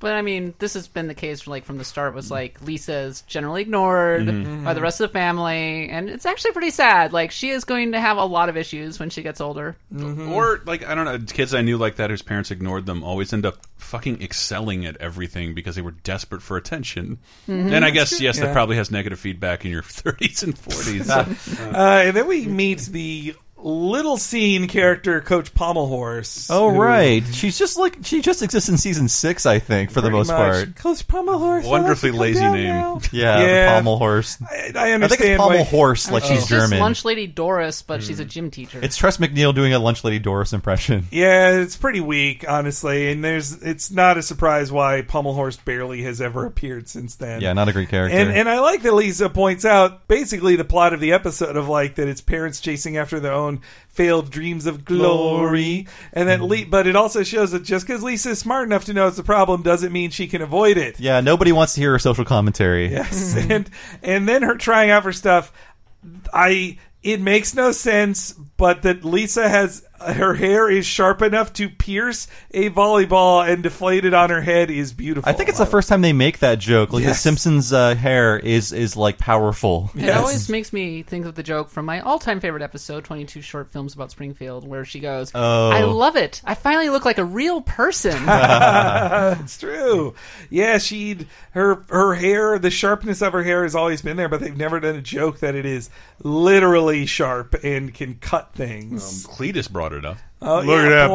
But I mean, this has been the case from the start. Was like Lisa's generally ignored by the rest of the family, and it's actually pretty sad. Like she is going to have a lot of issues when she gets older. Mm-hmm. Or like I don't know, kids I knew like that whose parents ignored them always end up fucking excelling at everything because they were desperate for attention. Mm-hmm. And I guess yes, that probably has negative feedback in your 30s and 40s. And then we meet the little scene character Coach Pommelhorse. Oh, right. She just exists in season 6, I think, for the most part. Coach Pommelhorse. Wonderfully lazy name. Now. Yeah, Pommelhorse. I understand. I think it's Pommelhorse, like she's German. She's lunch lady Doris, but she's a gym teacher. It's Tress MacNeille doing a lunch lady Doris impression. Yeah, it's pretty weak, honestly, and it's not a surprise why Pommelhorse barely has ever appeared since then. Yeah, not a great character. And I like that Lisa points out basically the plot of the episode of like that it's parents chasing after their own failed dreams of glory, and then but it also shows that just because Lisa is smart enough to know it's a problem doesn't mean she can avoid it. Yeah, nobody wants to hear her social commentary. Yes, and then her trying out for stuff. It makes no sense, but that Lisa has her hair is sharp enough to pierce a volleyball and deflate it on her head is beautiful. I think it's the first time they make that joke. Like the Simpsons' hair is like powerful. It always makes me think of the joke from my all-time favorite episode, 22 Short Films About Springfield, where she goes, "Oh, I love it! I finally look like a real person." It's true. Yeah, her hair, the sharpness of her hair has always been there, but they've never done a joke that it is literally sharp and can cut things. Cletus brought it up. Oh, look at that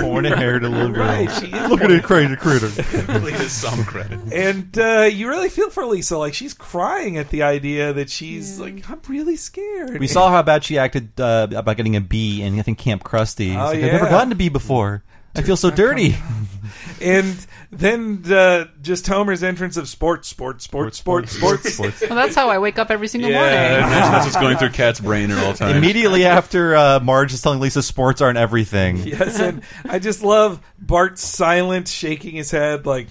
pointed hair to little girl. Right, look at that crazy critter. Cletus, some credit. And you really feel for Lisa. Like she's crying at the idea that she's like, I'm really scared. We saw how bad she acted about getting a B in I think Camp Krusty. Oh, I've never gotten a B before. I feel so dirty. And then just Homer's entrance of sports. Well, that's how I wake up every single morning. Yeah, that's what's going through Kat's brain at all times. Immediately after Marge is telling Lisa sports aren't everything. Yes, and I just love Bart silent, shaking his head like...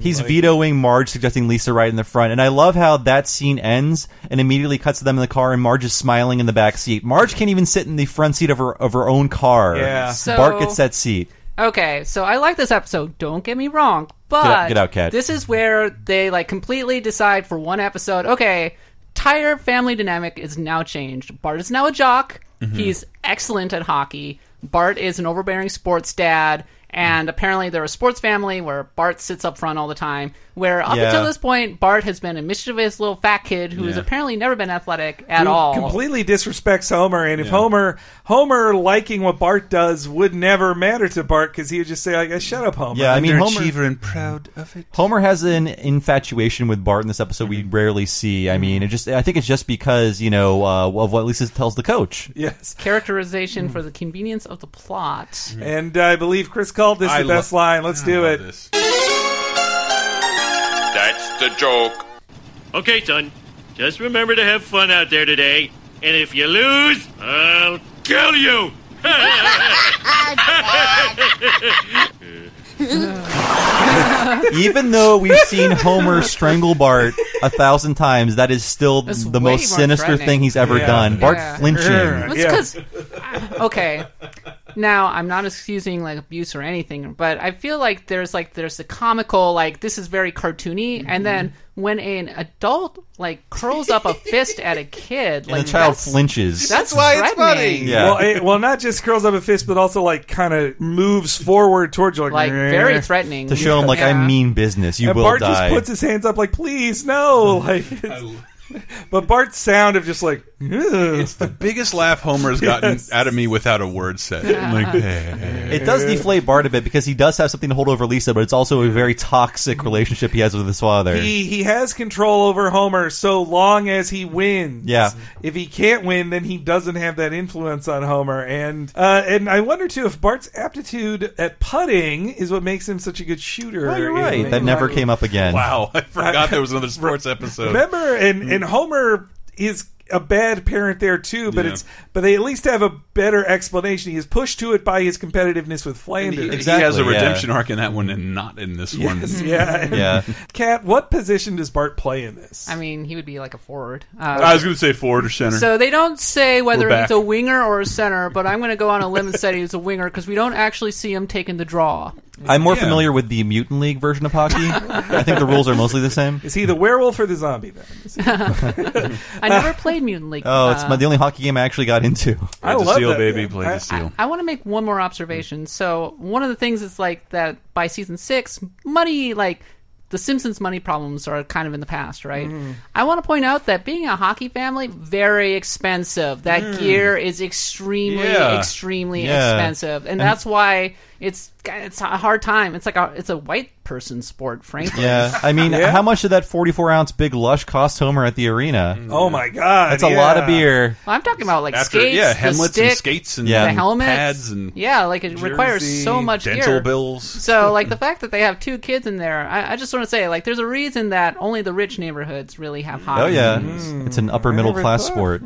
He's vetoing Marge, suggesting Lisa right in the front. And I love how that scene ends and immediately cuts to them in the car and Marge is smiling in the back seat. Marge can't even sit in the front seat of her own car. Yeah. So... Bart gets that seat. Okay, so I like this episode, don't get me wrong, but get out, Kat. This is where they completely decide for one episode, okay, entire family dynamic is now changed. Bart is now a jock, he's excellent at hockey, Bart is an overbearing sports dad, and apparently they're a sports family where Bart sits up front all the time, where up until this point, Bart has been a mischievous little fat kid who has apparently never been athletic at all. Completely disrespects Homer, and if Homer liking what Bart does would never matter to Bart because he would just say, shut up, Homer. Yeah, I mean, Homer... and proud of it. Homer has an infatuation with Bart in this episode we rarely see. I mean, I think it's just because, of what Lisa tells the coach. Yes. Characterization for the convenience of the plot. Mm-hmm. And I believe Chris called this the best line. Let's do it. That's the joke. Okay, son. Just remember to have fun out there today. And if you lose, I'll kill you. Even though we've seen Homer strangle Bart 1,000 times, that is still the most sinister thing he's ever done. Bart flinching. That's because... Okay. Now, I'm not excusing abuse or anything, but I feel like there's the comical this is very cartoony, and then when an adult curls up a fist at a kid, and the child flinches. That's why it's funny. Yeah. Well, not just curls up a fist, but also kind of moves forward towards you, very threatening to show him I mean business. You and will Bart die. Bart just puts his hands up, please, no. But Bart's sound of just like... Ugh. It's the biggest laugh Homer's gotten out of me without a word said. Yeah. Like, it does deflate Bart a bit because he does have something to hold over Lisa, but it's also a very toxic relationship he has with his father. He has control over Homer so long as he wins. Yeah. If he can't win, then he doesn't have that influence on Homer. And I wonder, too, if Bart's aptitude at putting is what makes him such a good shooter. Oh, you're right. That never came up again. Wow. I forgot there was another sports episode. Remember, and Homer is... a bad parent there too, but they at least have a better explanation. He is pushed to it by his competitiveness with Flanders. He has a redemption arc in that one and not in this one. Yeah. Kat, what position does Bart play in this? I mean, he would be like a forward. I was going to say forward or center. So they don't say whether it's a winger or a center, but I'm going to go on a limb and say he's a winger because we don't actually see him taking the draw. I'm more familiar with the Mutant League version of hockey. I think the rules are mostly the same. Is he the werewolf or the zombie then? I never played Mutant League. Oh, it's the only hockey game I actually got into. I love Seal, that baby, play the Seal. I want to make one more observation. So one of the things is like that by season 6, money, like the Simpsons money problems are kind of in the past, right? Mm. I want to point out that being a hockey family, very expensive. That gear is extremely expensive, and that's why it's a hard time. It's like it's a white person sport, frankly. Yeah, I mean, how much did that 44-ounce Big Lush cost Homer at the arena? Oh my God, that's a lot of beer. Well, I'm talking about like skates, Hamlets stick, and skates, and the helmets, pads, and like it jersey, requires so much dental gear, bills. So like the fact that they have 2 kids in there, I just want to say like there's a reason that only the rich neighborhoods really have hockey. Oh yeah, it's an upper middle class sport,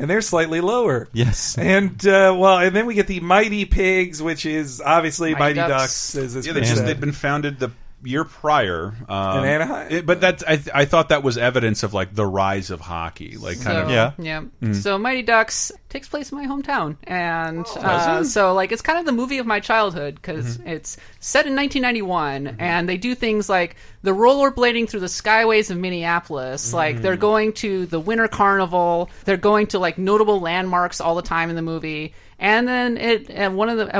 and they're slightly lower. Yes, and and then we get the Mighty Pigs, which is obviously Mighty Ducks. They'd been founded the year prior in Anaheim. But that's I thought that was evidence of like the rise of hockey, like So Mighty Ducks takes place in my hometown, and so like it's kind of the movie of my childhood because it's set in 1991, and they do things like the rollerblading through the skyways of Minneapolis, like they're going to the Winter Carnival, they're going to like notable landmarks all the time in the movie. And then at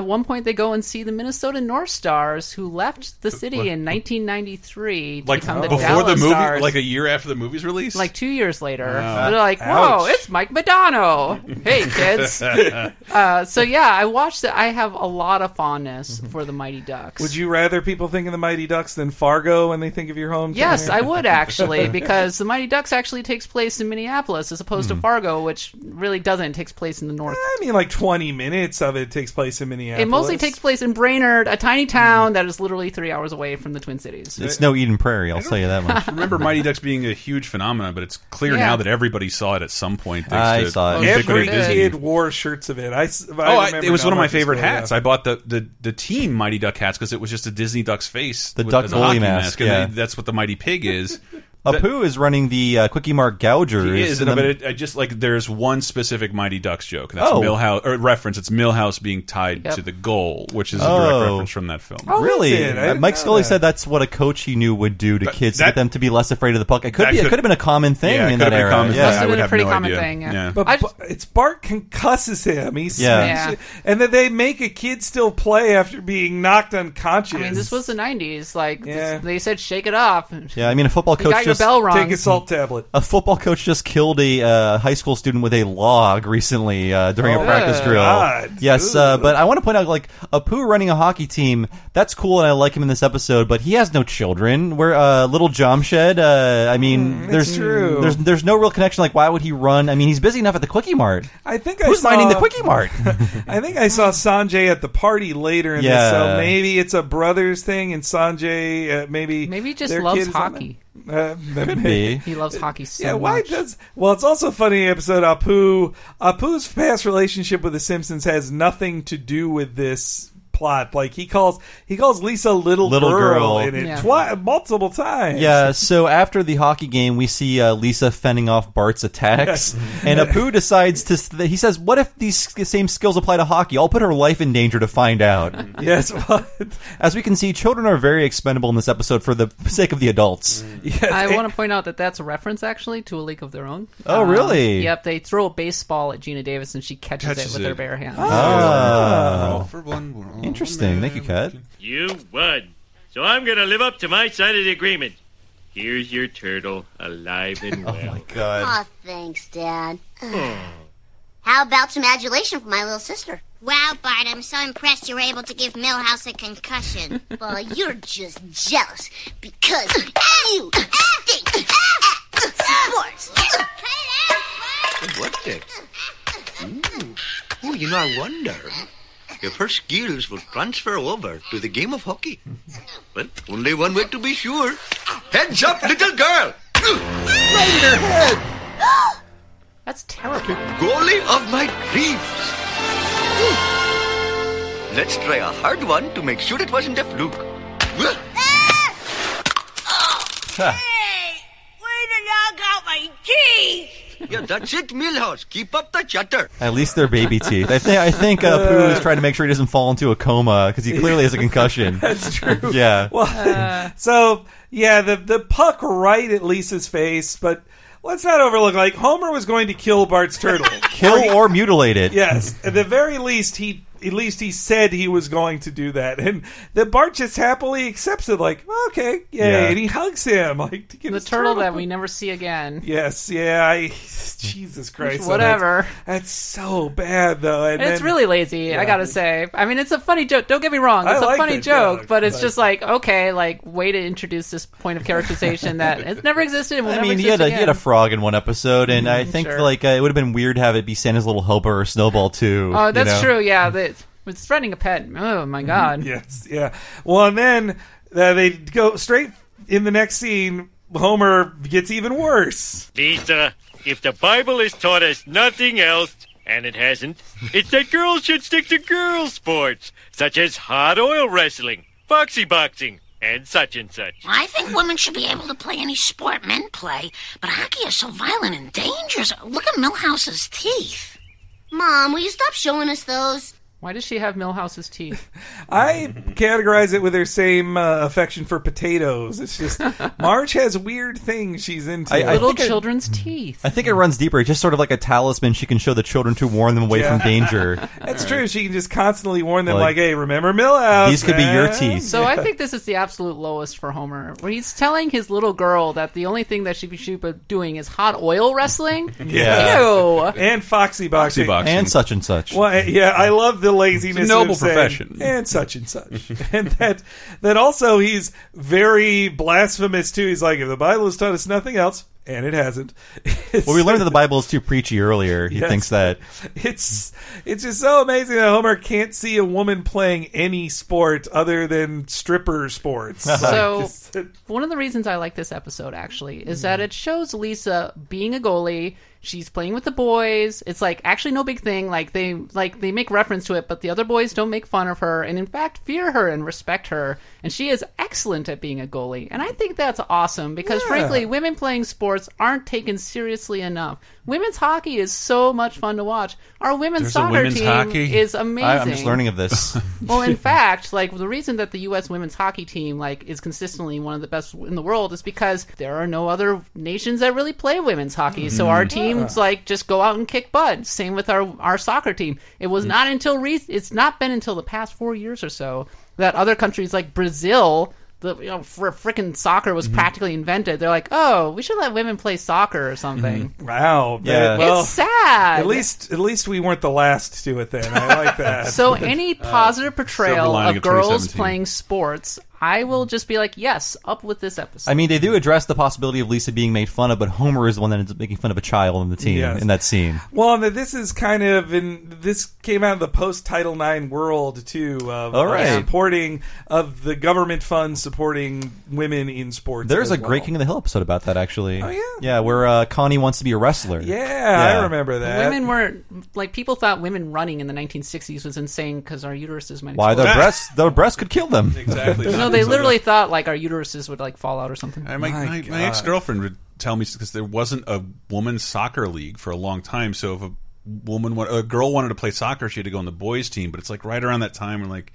one point they go and see the Minnesota North Stars, who left the city in 1993 to become the Dallas the movie, Stars. Like a year after the movie's release? Like 2 years later. They're like, whoa, it's Mike Modano. Hey, kids. I watched it. I have a lot of fondness for the Mighty Ducks. Would you rather people think of the Mighty Ducks than Fargo when they think of your hometown? Yes, I would actually, because the Mighty Ducks actually takes place in Minneapolis as opposed to Fargo, which really doesn't. It takes place in the North. I mean, like 20 minutes of it takes place in Minneapolis. It mostly takes place in Brainerd, a tiny town that is literally 3 hours away from the Twin Cities. It's no Eden Prairie, I'll tell you that much. I remember Mighty Ducks being a huge phenomenon, but it's clear now that everybody saw it at some point. I saw it. Every kid wore shirts of it. It was one of my favorite hats. I bought the team Mighty Duck hats because it was just a Disney Duck's face. The Duck goalie mask. Yeah. That's what the Mighty Pig is. Apu is running the Quickie Mart Gougers. He is, but I just like there's one specific Mighty Ducks joke. That's Milhouse or reference. It's Milhouse being tied to the goal, which is a direct reference from that film. Oh, really? Mike Scully said that's what a coach he knew would do to kids to get them to be less afraid of the puck. It could have been a common thing in that era. It would have been a pretty common thing. Yeah. But it's Bart concusses him. And then they make a kid still play after being knocked unconscious. I mean, this was the 90s. Like they said, shake it off. Yeah, I mean, a football coach just take a salt tablet. A football coach just killed a high school student with a log recently during a practice drill. God. Yes, but I want to point out, like, Apu running a hockey team, that's cool, and I like him in this episode, but he has no children. We're little Jomshed. I mean, there's no real connection. Like, why would he run? I mean, he's busy enough at the Quickie Mart. Who's minding the Quickie Mart? I think I saw Sanjay at the party later in this, so maybe it's a brothers thing, and Sanjay maybe he just loves hockey. Could be. He loves hockey so much. It's also a funny episode. Apu's past relationship with the Simpsons has nothing to do with this plot. Like he calls Lisa little girl in it multiple times. Yeah, so after the hockey game we see Lisa fending off Bart's attacks and Apu decides he says, what if these same skills apply to hockey? I'll put her life in danger to find out. As we can see, children are very expendable in this episode for the sake of the adults. I want to point out that that's a reference actually to A League of Their Own. Oh, really? Yep, they throw a baseball at Gina Davis and she catches it with her bare hands. Interesting. Thank you, Kat. You won. So I'm going to live up to my side of the agreement. Here's your turtle, alive and well. Oh, my God. Oh, thanks, Dad. Oh. How about some adulation for my little sister? Wow, Bart, I'm so impressed you were able to give Milhouse a concussion. Well, you're just jealous because you stink at sports. What's it? Oh, you know, I wonder if her skills will transfer over to the game of hockey. Well, only one way to be sure. Heads up, little girl! Right in her head! That's terrible. The goalie of my dreams. Let's try a hard one to make sure it wasn't a fluke. Hey! Way to knock out my teeth! Yeah, that's it, Milhouse. Keep up the chatter. At least they're baby teeth. I think Pooh is trying to make sure he doesn't fall into a coma, because he clearly has a concussion. That's true. Yeah. Well, so, yeah, the puck right at Lisa's face, but... let's not overlook, like, Homer was going to kill Bart's turtle. Kill or mutilate it. Yes. At the very least, he said he was going to do that. And the Bart just happily accepts it, like, well, okay, yay. Yeah. And he hugs him. Like, to get the turtle that we never see again. Yes, yeah. Jesus Christ. Whatever. That's so bad, though. And it's really lazy, yeah. I gotta say. I mean, it's a funny joke. Don't get me wrong. It's a funny joke, but it's just like, okay, like, way to introduce this point of characterization that it's never existed and will never exist again. He had a frog in one episode, and I think it would have been weird to have it be Santa's Little Helper or Snowball, too. Oh, that's true, yeah. With threatening a pet. Oh, my God. Yes, yeah. Well, and then they go straight in the next scene. Homer gets even worse. Lisa, if the Bible has taught us nothing else, and it hasn't, it's that girls should stick to girl sports, such as hot oil wrestling, foxy boxing, and such and such. Well, I think women should be able to play any sport men play, but hockey is so violent and dangerous. Look at Milhouse's teeth. Mom, will you stop showing us those? Why does she have Milhouse's teeth? I categorize it with her same affection for potatoes. It's just, Marge has weird things she's into. Little children's teeth. I think it runs deeper. It's just sort of like a talisman she can show the children to warn them away from danger. That's true. She can just constantly warn them, like, hey, remember Milhouse. These could be your teeth. So I think this is the absolute lowest for Homer, where he's telling his little girl that the only thing that she should be doing is hot oil wrestling. Yeah. Ew. And foxy boxing. And such and such. Well, yeah, I love the laziness noble of saying, profession and such and that also he's very blasphemous too. He's like, if the Bible has taught us nothing else, and it hasn't. Well, we learned that the Bible is too preachy earlier. He thinks that it's just so amazing that Homer can't see a woman playing any sport other than stripper sports. So one of the reasons I like this episode actually is that it shows Lisa being a goalie. She's playing with the boys. It's like actually no big thing. Like they make reference to it, but the other boys don't make fun of her and in fact fear her and respect her. And she is excellent at being a goalie. And I think that's awesome because frankly, women playing sports aren't taken seriously enough. Women's hockey is so much fun to watch. Our women's soccer team is amazing. I'm just learning of this. Well, in fact, like the reason that the U.S. women's hockey team like is consistently one of the best in the world is because there are no other nations that really play women's hockey. So our teams like just go out and kick butt. Same with our soccer team. It was not until it's not been until the past 4 years or so that other countries like Brazil. Frickin' soccer was practically invented. They're like, oh, we should let women play soccer or something. Wow. Yeah. Well, it's sad. At least we weren't the last to do it then. I like that. So any positive portrayal of girls playing sports, I will just be like, yes, up with this episode. I mean, they do address the possibility of Lisa being made fun of, but Homer is the one that ends up making fun of a child on the team in that scene. Well, this is kind of this came out of the post-Title IX world, too, of the government funds supporting women in sports. There's a great King of the Hill episode about that, actually. Oh, yeah? Yeah, where Connie wants to be a wrestler. Yeah, I remember that. Women weren't, like, people thought women running in the 1960s was insane because our uteruses might explode. Why, their breasts could kill them. Exactly. No, they literally thought like our uteruses would like fall out or something. My ex-girlfriend would tell me because there wasn't a women's soccer league for a long time. So if a girl wanted to play soccer, she had to go on the boys' team. But it's like right around that time, we're like,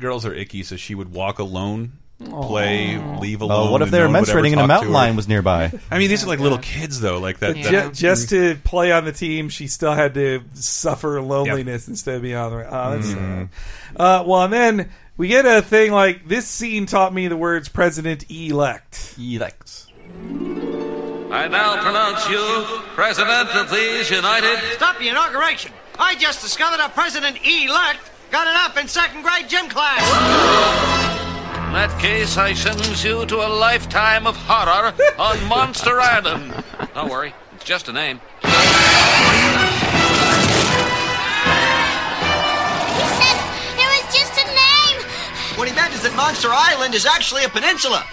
girls are icky. So she would walk alone play, leave alone. Oh, what if they were menstruating and a mountain lion was nearby? I mean, these are like little kids, though. Like that, just to play on the team, she still had to suffer loneliness instead of being on the. Well, and then we get a thing like this scene taught me the words "President Elect." Elect. I now pronounce you President of these United. Stop the inauguration! I just discovered a President Elect got it up in second grade gym class. In that case, I sentence you to a lifetime of horror on Monster Island. Don't worry, it's just a name. He said it was just a name. What he meant is that Monster Island is actually a peninsula.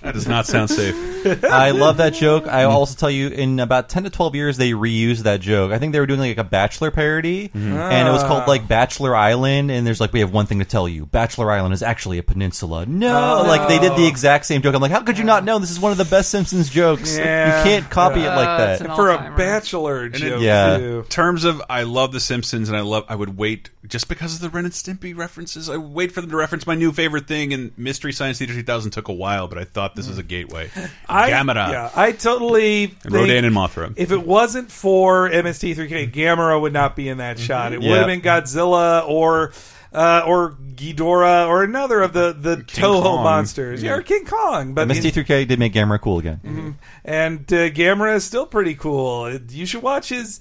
That does not sound safe. I love that joke. I also tell you, in about 10 to 12 years, they reused that joke. I think they were doing like a Bachelor parody, and it was called like Bachelor Island, and there's like, we have one thing to tell you. Bachelor Island is actually a peninsula. No! Like, they did the exact same joke. I'm like, how could you not know? This is one of the best Simpsons jokes. Yeah. You can't copy it like that. And for a Bachelor joke, too. In terms of, I love The Simpsons, and I would wait, just because of the Ren and Stimpy references, I would wait for them to reference my new favorite thing, and Mystery Science Theater 3000 took a while, but I thought this was a gateway. Gamera. Yeah, I totally think Rodan and Mothra. If it wasn't for MST3K, Gamera would not be in that shot. It would have been Godzilla or Ghidorah or another of the Toho monsters. Yeah, or King Kong. But MST3K did make Gamera cool again. And Gamera is still pretty cool. You should watch his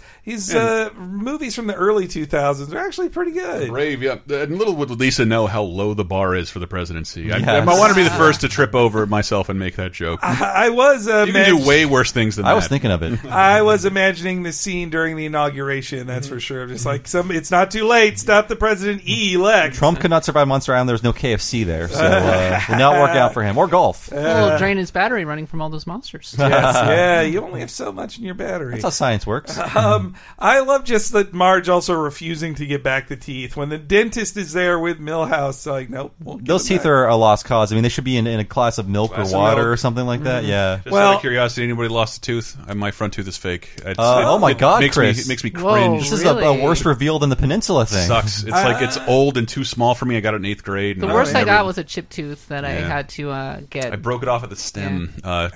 movies from the early 2000s. They're actually pretty good. Brave, yeah. And little would Lisa know how low the bar is for the presidency. Yes. I want to be the first to trip over myself and make that joke. I was you can do way worse things than that. I was thinking of it. I was imagining the scene during the inauguration, that's for sure. Just like, it's not too late. Stop the President Elect. Trump could not survive Monster Island. There's no KFC there, so it will not work out for him. Or golf. It'll drain his battery running from all those monsters. Yes, yeah, you only have so much in your battery. That's how science works. I love just that Marge also refusing to get back the teeth. When the dentist is there with Milhouse, like, nope. Those teeth are a lost cause. I mean, they should be in a glass of milk or water or something like that. Yeah. Just out of curiosity, anybody lost a tooth? My front tooth is fake. Oh my God, Chris. It makes me cringe. This is a worse reveal than the peninsula thing. It sucks. It's like it's old and too small for me. I got it in 8th grade. The worst I got was a chipped tooth that I had to get. I broke it off at the stem. Yeah.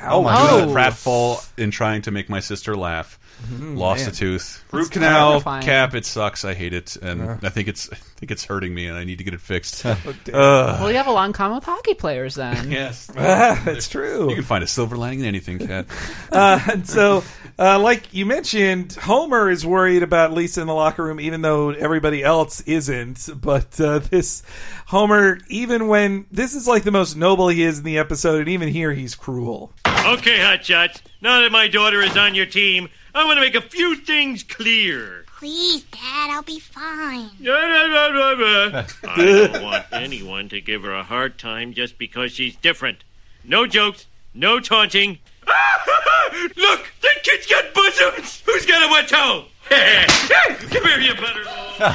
Pratfall in trying to make my sister laugh. Lost a tooth. Root canal, cap, it sucks. I hate it. And I think it's hurting me and I need to get it fixed. Well, you have a long common with hockey players then. Yes. That's true. You can find a silver lining in anything, Cat. And so, like you mentioned, Homer is worried about Lisa in the locker room even though everybody else isn't. But this Homer, even when this is like the most noble he is in the episode, and even here he's cruel. Okay, hotshots. Now that my daughter is on your team, I want to make a few things clear. Please, Dad, I'll be fine. I don't want anyone to give her a hard time just because she's different. No jokes, no taunting. Look, the kid's got bosoms. Who's got a wet towel? Come here, you butterfly.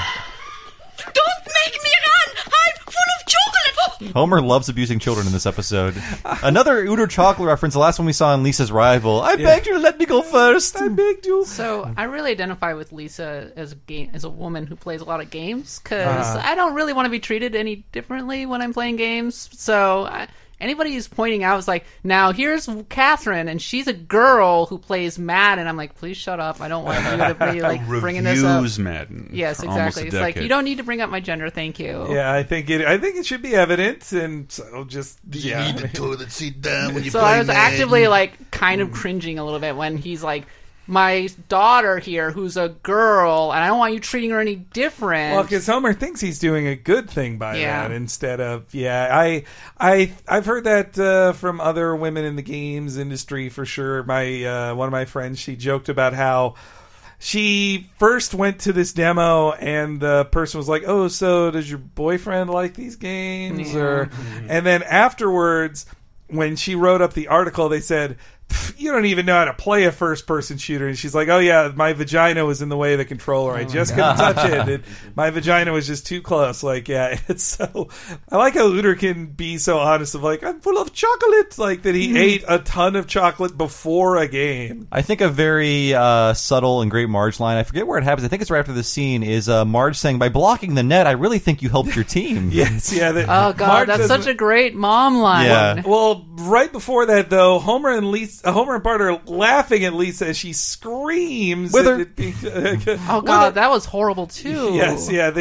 Don't make me run! I'm full of chocolate! Homer loves abusing children in this episode. Another Udo chocolate reference, the last one we saw in Lisa's Rival. I begged you to let me go first. I begged you. So I really identify with Lisa as a woman who plays a lot of games, because I don't really want to be treated any differently when I'm playing games. So anybody who's pointing out is like, now here's Catherine, and she's a girl who plays Madden. I'm like, please shut up. I don't want you to be like bringing this up. Reviews Madden. Yes, exactly. It's like, you don't need to bring up my gender. Thank you. Yeah, I think it should be evident, and so just you need the toilet seat down when you play Madden. So I was actively like kind of cringing a little bit when he's like, my daughter here, who's a girl, and I don't want you treating her any different. Well, because Homer thinks he's doing a good thing by that instead of I've heard that from other women in the games industry for sure. My one of my friends, she joked about how she first went to this demo and the person was like, "Oh, so does your boyfriend like these games?" Or and then afterwards, when she wrote up the article, they said, you don't even know how to play a first-person shooter. And she's like, oh, yeah, my vagina was in the way of the controller. I just couldn't touch it. And my vagina was just too close. Like, yeah, it's so... I like how Luder can be so honest of, like, I'm full of chocolate. Like, that he ate a ton of chocolate before a game. I think a very subtle and great Marge line, I forget where it happens, I think it's right after the scene, is Marge saying, by blocking the net, I really think you helped your team. Yes, yeah. That, oh, God, Marge, that's such a great mom line. Yeah. Well, right before that, though, Homer and Bart are laughing at Lisa as she screams. Oh, God, that was horrible, too. Yes, yeah.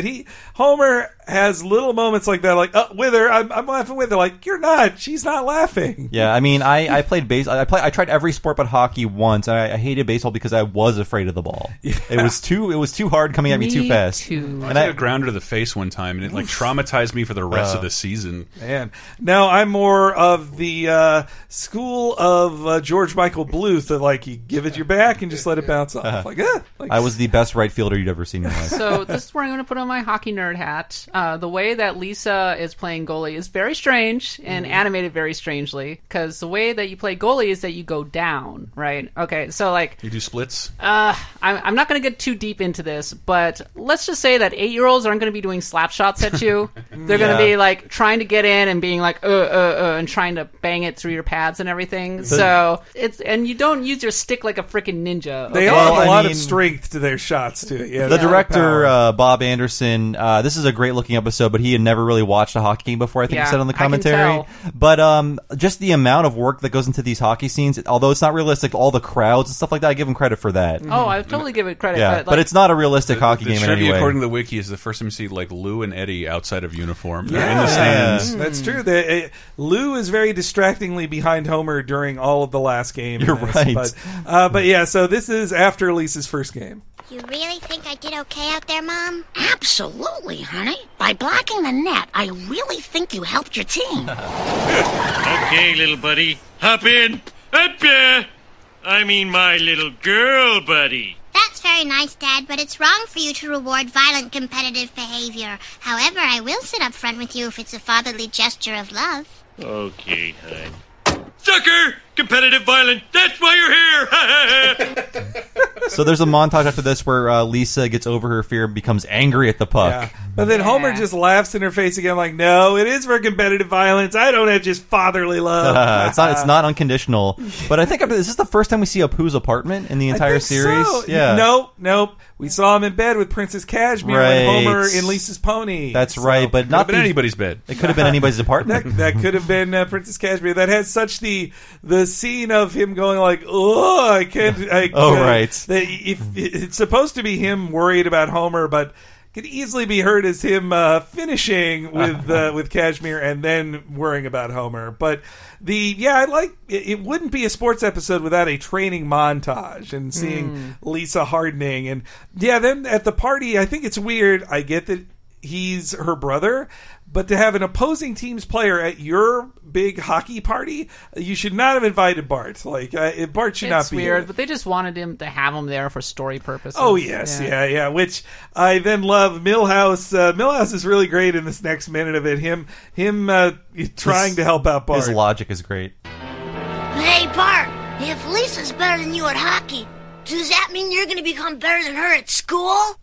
Homer has little moments like that, like, oh, Wither, I'm laughing with her. Like, you're not. She's not laughing. Yeah, I mean, I played baseball. I tried every sport but hockey once, and I hated baseball because I was afraid of the ball. Yeah. It was too hard coming at me too fast. Too. I had a grounder to the face one time, and it, like, traumatized me for the rest of the season. Man. Now, I'm more of the school of George Michael Bluth, that, like, you give it your back and just let it bounce off. I was the best right fielder you'd ever seen in my life. So this is where I'm going to put on my hockey nerd hat. The way that Lisa is playing goalie is very strange and animated very strangely, because the way that you play goalie is that you go down, right? Okay, so, like... You do splits? I'm not going to get too deep into this, but let's just say that 8-year-olds aren't going to be doing slap shots at you. They're going to be, like, trying to get in and being like, and trying to bang it through your pads and everything. So it's... And you don't use your stick like a freaking ninja. Okay? They all have a lot of strength to their shots, too. Yeah, the director, Bob Anderson, this is a great-looking episode, but he had never really watched a hockey game before, I think he said on the commentary. But just the amount of work that goes into these hockey scenes, although it's not realistic, all the crowds and stuff like that, I give him credit for that. Mm-hmm. Oh, I totally give it credit. Yeah, but it's not a realistic hockey game in any way. According to the wiki, is the first time you see, like, Lou and Eddie outside of uniform. Yeah. They're in the stands. Mm-hmm. That's true. Lou is very distractingly behind Homer during all of the last game. You're right. But yeah, so this is after Lisa's first game. You really think I did okay out there, Mom? Absolutely, honey. By blocking the net, I really think you helped your team. Okay, little buddy. Hop in. Up there. I mean, my little girl buddy. That's very nice, Dad, but it's wrong for you to reward violent competitive behavior. However, I will sit up front with you if it's a fatherly gesture of love. Okay, honey. Sucker! Competitive violence. That's why you're here. So there's a montage after this where Lisa gets over her fear and becomes angry at the puck. Yeah. But then Homer just laughs in her face again, like, no, it is for competitive violence. I don't have just fatherly love. It's not unconditional. But I think this is the first time we see Apu's apartment in the entire series. So. Yeah. Nope. We saw him in bed with Princess Cashmere and Homer in Lisa's pony. That's so, right, but not anybody's bed. It could have been anybody's apartment. that could have been Princess Cashmere. That has such the scene of him going like, oh, I can't. It's supposed to be him worried about Homer, but could easily be heard as him finishing with Cashmere and then worrying about Homer. But it wouldn't be a sports episode without a training montage and seeing Lisa hardening. And yeah, then at the party, I think it's weird. I get that he's her brother, but to have an opposing team's player at your big hockey party, you should not have invited Bart. Like, Bart should not be weird, here. But they just wanted him to have him there for story purposes. Oh, yes. Yeah. Which I then love Milhouse. Milhouse is really great in this next minute of it. Him trying to help out Bart. His logic is great. Hey, Bart, if Lisa's better than you at hockey, does that mean you're going to become better than her at school?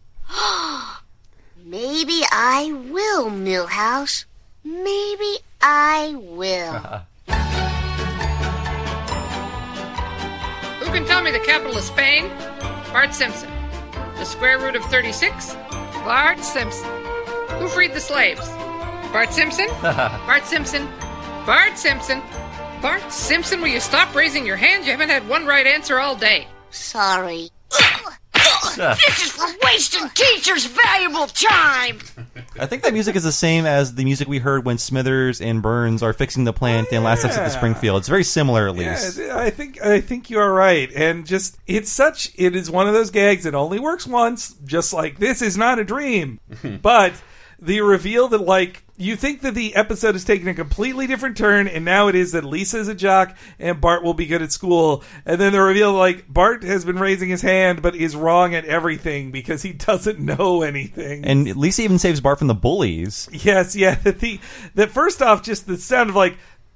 Maybe I will, Milhouse. Maybe I will. Who can tell me the capital of Spain? Bart Simpson. The square root of 36? Bart Simpson. Who freed the slaves? Bart Simpson? Bart Simpson? Bart Simpson? Bart Simpson, will you stop raising your hand? You haven't had one right answer all day. Sorry. This is for wasting teachers' valuable time. I think that music is the same as the music we heard when Smithers and Burns are fixing the plant and Last Exit to Springfield. It's very similar, at least. Yeah, I think you are right. And just it is one of those gags that only works once. Just like this is not a dream, but the reveal that you think that the episode has taken a completely different turn, and now it is that Lisa is a jock and Bart will be good at school. And then the reveal, Bart has been raising his hand but is wrong at everything because he doesn't know anything. And Lisa even saves Bart from the bullies. Yes, yeah. That first off, just the sound of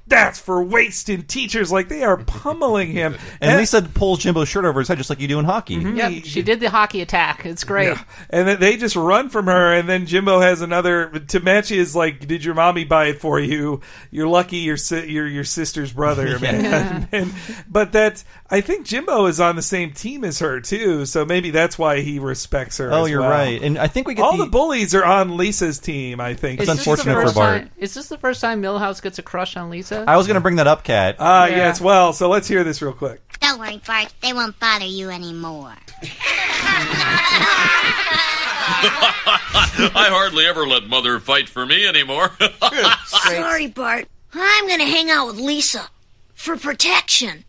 that's for wasting teachers. Like, they are pummeling him. And Lisa pulls Jimbo's shirt over his head just like you do in hockey. Mm-hmm. Yep, she did the hockey attack. It's great. Yeah. And then they just run from her, and then Jimbo has another... Temachi is like, did your mommy buy it for you? You're lucky your sister's brother, man. Yeah. But that's... I think Jimbo is on the same team as her, too, so maybe that's why he respects her. Oh, you're right. And I think we get all the bullies are on Lisa's team, I think. It's unfortunate for Bart. Is this the first time Milhouse gets a crush on Lisa? I was going to bring that up, Kat. Yes, well, so let's hear this real quick. Don't worry, Bart. They won't bother you anymore. I hardly ever let Mother fight for me anymore. Sorry, Bart. I'm going to hang out with Lisa for protection.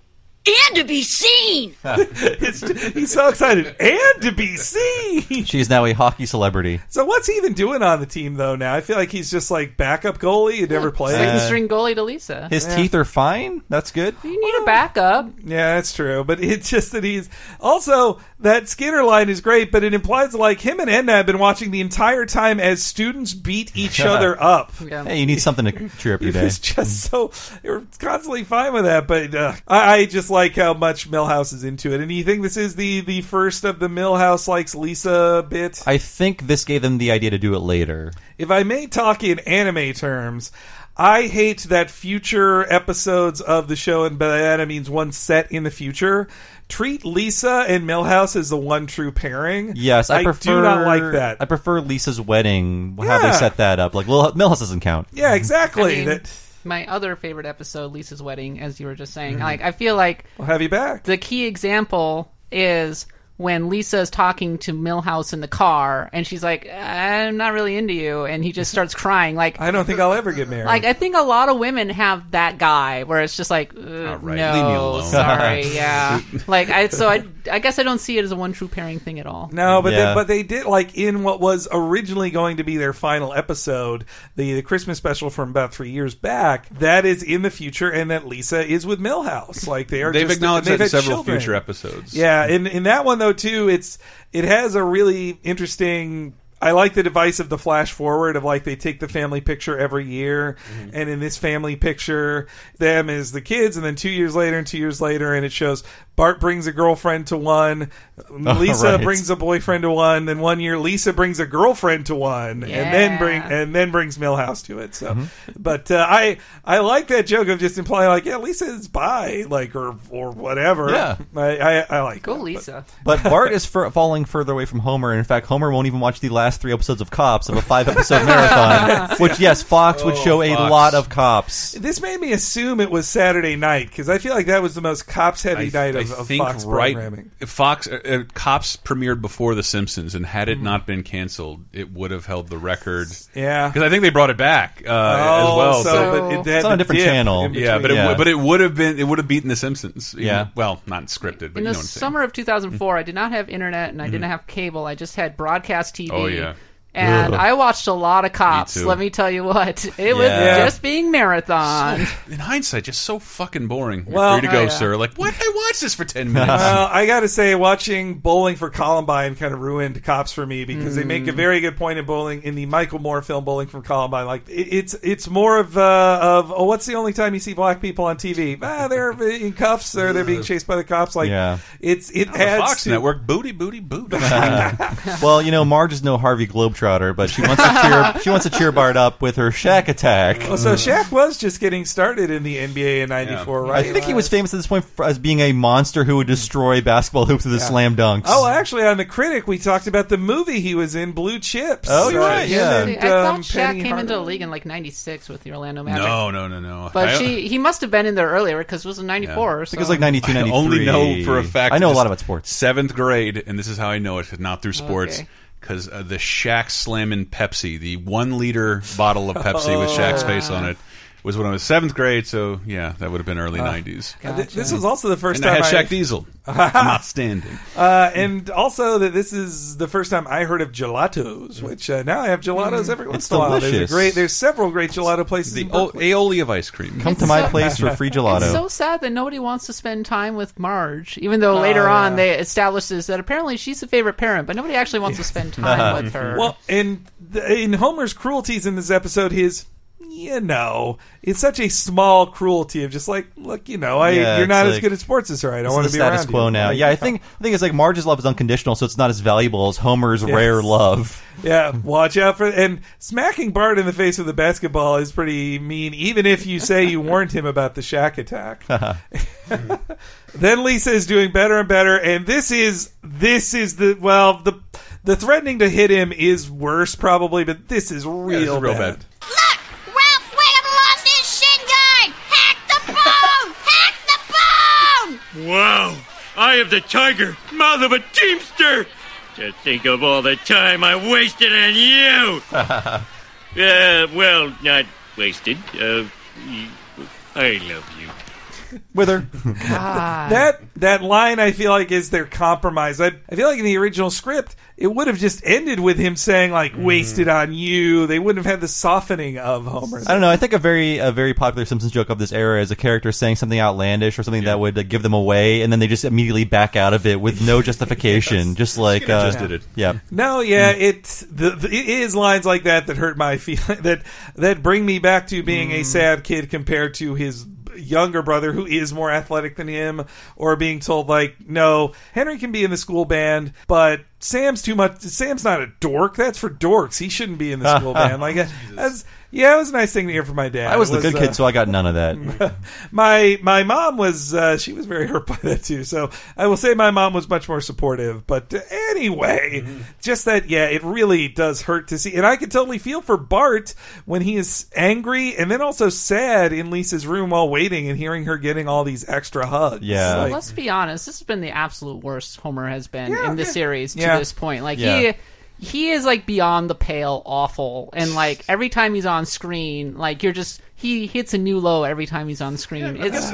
And to be seen. He's so excited. And to be seen. She's now a hockey celebrity. So what's he even doing on the team, though, now? I feel like he's just like backup goalie. He never plays. Second-string goalie to Lisa. His teeth are fine. That's good. You need a backup. Yeah, that's true. But it's just that he's... Also, that Skinner line is great, but it implies like him and Edna have been watching the entire time as students beat each other up. Yeah. Hey, you need something to cheer up your day. It's just so... You're constantly fine with that, but I just like how much Milhouse is into it. And do you think this is the first of the Milhouse likes Lisa bit? I think this gave them the idea to do it later. If I may talk in anime terms, I hate that future episodes of the show, and by that I means one set in the future, treat Lisa and Milhouse as the one true pairing. Yes, I do not like that. I prefer Lisa's wedding. How they set that up. Like, well, Milhouse doesn't count. Yeah, exactly. I mean, my other favorite episode, Lisa's Wedding, as you were just saying. Mm-hmm. Like, I feel like... We'll have you back. The key example is when Lisa's talking to Milhouse in the car, and she's like, I'm not really into you, and he just starts crying. Like, I don't think I'll ever get married. Like, I think a lot of women have that guy, where it's just like, right. No, leave me alone. Sorry, yeah. Like, I guess I don't see it as a one true pairing thing at all. No, but they did, like, in what was originally going to be their final episode, the Christmas special from about 3 years back, that is in the future, and that Lisa is with Milhouse. Like, they've acknowledged that in several future episodes. Yeah, in that one, though, too, it has a really interesting... I like the device of the flash forward of, like, they take the family picture every year, mm-hmm. and in this family picture, them is the kids, and then 2 years later and 2 years later, and it shows Bart brings a girlfriend to one, Lisa brings a boyfriend to one, then 1 year Lisa brings a girlfriend to one, and then brings Milhouse to it. So, mm-hmm. But I like that joke of just implying, like, yeah, Lisa is bi, like, or whatever. Yeah, I like cool that, Lisa. But Bart is falling further away from Homer, and in fact, Homer won't even watch the last three episodes of Cops of a 5-episode marathon. Which, yes, Fox would show a lot of Cops. This made me assume it was Saturday night, because I feel like that was the most Cops-heavy night of. I think Fox programming. Fox Cops premiered before The Simpsons, and had it not been canceled, it would have held the record. Yeah, because I think they brought it back as well. So but it's on a different channel. Yeah, but it would have been. It would have beaten The Simpsons. Yeah, well, not scripted. But in the summer of 2004, I did not have internet and I didn't have cable. I just had broadcast TV. Oh yeah. And I watched a lot of Cops. Let me tell you what. It was just being marathon. So, in hindsight, just so fucking boring. Well, you're free to go, sir. Like, what? I watched this for 10 minutes. Well, I got to say, watching Bowling for Columbine kind of ruined Cops for me, because they make a very good point in Bowling, in the Michael Moore film, Bowling for Columbine. Like, it's more of what's the only time you see black people on TV? They're in cuffs, or they're being chased by the cops. Like, it adds Fox Network, booty, booty, booty. Well, Marge is no Harvey Globetrotter. But she wants to cheer. She wants to cheer Bart up with her Shaq attack. Well, so Shaq was just getting started in the NBA in '94, right? I think he was famous at this point as being a monster who would destroy basketball hoops with his slam dunks. Oh, actually, on The Critic, we talked about the movie he was in, Blue Chips. Oh, you're right. Yeah. And, I thought Shaq came into the league in like '96 with the Orlando Magic. No. But he must have been in there earlier, because it was in '94. Yeah. So. I think it was like '92, '93. I only know for a fact. I know a lot about sports. 7th grade, and this is how I know it, not through sports. Okay. Because the Shaq slamming Pepsi, the 1 liter bottle of Pepsi with Shaq's face on it, was when I was 7th grade. So yeah, that would have been early '90s. Gotcha. This was also the first time I had Shaq Diesel. I'm outstanding. And also that this is the first time I heard of gelatos, which now I have gelatos every once in a while. There's several great gelato places. The aioli of ice cream. Come to my place for free gelato. It's so sad that nobody wants to spend time with Marge, even though later on they establishes that apparently she's the favorite parent, but nobody actually wants to spend time with her. Well, and in Homer's cruelties in this episode, his you know, it's such a small cruelty of just like, look, you know, you're not as good at sports as her. I don't want to be around you. It's the status quo now. Yeah, I think it's like Marge's love is unconditional, so it's not as valuable as Homer's rare love. Yeah, watch out for... And smacking Bart in the face with a basketball is pretty mean, even if you say you warned him about the Shaq attack. Then Lisa is doing better and better, and this is the... Well, the threatening to hit him is worse, probably, but this is real bad. Look! Ralph Wiggum lost his shin guard! Hack the bone! Hack the bone! Wow! I am the tiger, mouth of a teamster! To think of all the time I wasted on you! Well, not wasted. I love you. With her. That line, I feel like, is their compromise. I feel like in the original script, it would have just ended with him saying, like, wasted on you. They wouldn't have had the softening of Homer. I don't know. I think a very popular Simpsons joke of this era is a character saying something outlandish or something that would give them away, and then they just immediately back out of it with no justification. Yes. Just like... just did it. Yeah. No, yeah, it is lines like that hurt my feelings, that bring me back to being a sad kid compared to his younger brother who is more athletic than him, or being told, like, no, Henry can be in the school band, but Sam's too much. Sam's not a dork. That's for dorks. He shouldn't be in the school band. Like, it was a nice thing to hear from my dad. I was the good kid, so I got none of that. My mom was, she was very hurt by that too. So I will say my mom was much more supportive. But anyway, just that, yeah, it really does hurt to see. And I can totally feel for Bart when he is angry and then also sad in Lisa's room while waiting and hearing her getting all these extra hugs. Yeah. Like, well, let's be honest. This has been the absolute worst Homer has been in the series to this point. Like, he is, like, beyond the pale awful. And, like, every time he's on screen, like, you're just... He hits a new low every time he's on screen. Yeah, it's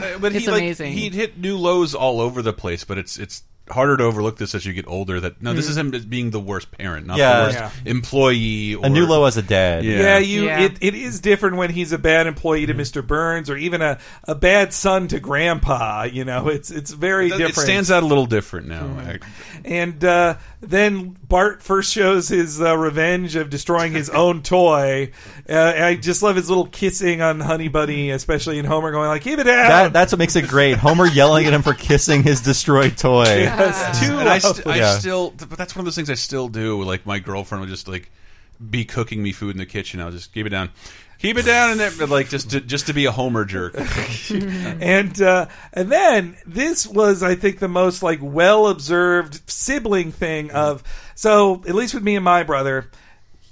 amazing. Like, he'd hit new lows all over the place, but it's harder to overlook this as you get older. That this is him being the worst parent, not the worst employee. Or, a new low as a dad. Yeah, It is different when he's a bad employee to Mr. Burns, or even a bad son to Grandpa. You know, it's very different. It stands out a little different now. And then Bart first shows his revenge of destroying his own toy. I just love his little kissing on Honey Bunny, especially in Homer going like, "Keep it down." That's what makes it great. Homer yelling at him for kissing his destroyed toy. Yes. Too. And but that's one of those things I still do. Like, my girlfriend would just like be cooking me food in the kitchen. I'll just keep it down. Keep it down, and then, like, just to be a Homer jerk. And then this was, I think, the most like well observed sibling thing of, so at least with me and my brother,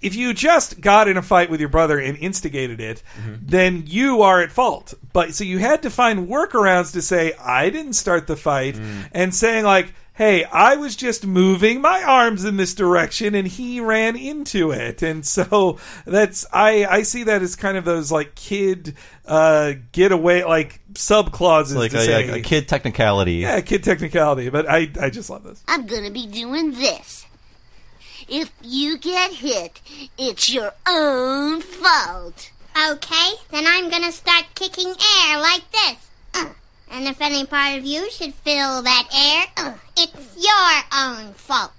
if you just got in a fight with your brother and instigated it, then you are at fault. But so you had to find workarounds to say, I didn't start the fight, and saying like, hey, I was just moving my arms in this direction and he ran into it. And so that's, I see that as kind of those like kid getaway, like subclauses. Like a kid technicality. Yeah, kid technicality. But I just love this. I'm going to be doing this. If you get hit, it's your own fault. Okay, then I'm going to start kicking air like this. And if any part of you should feel that air, it's your own fault.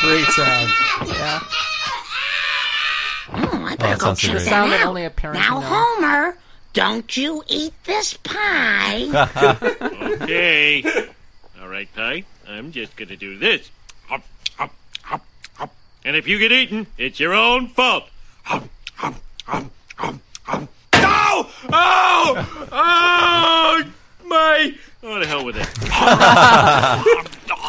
Great sound. Yeah. I better go check that out. Only a parent now, Homer, don't you eat this pie. Okay. All right, Pie. I'm just going to do this. Hop, hop, hop. And if you get eaten, it's your own fault. Hum, hum, hum, hum, hum. No! Oh! Oh! My... Oh, the hell with it.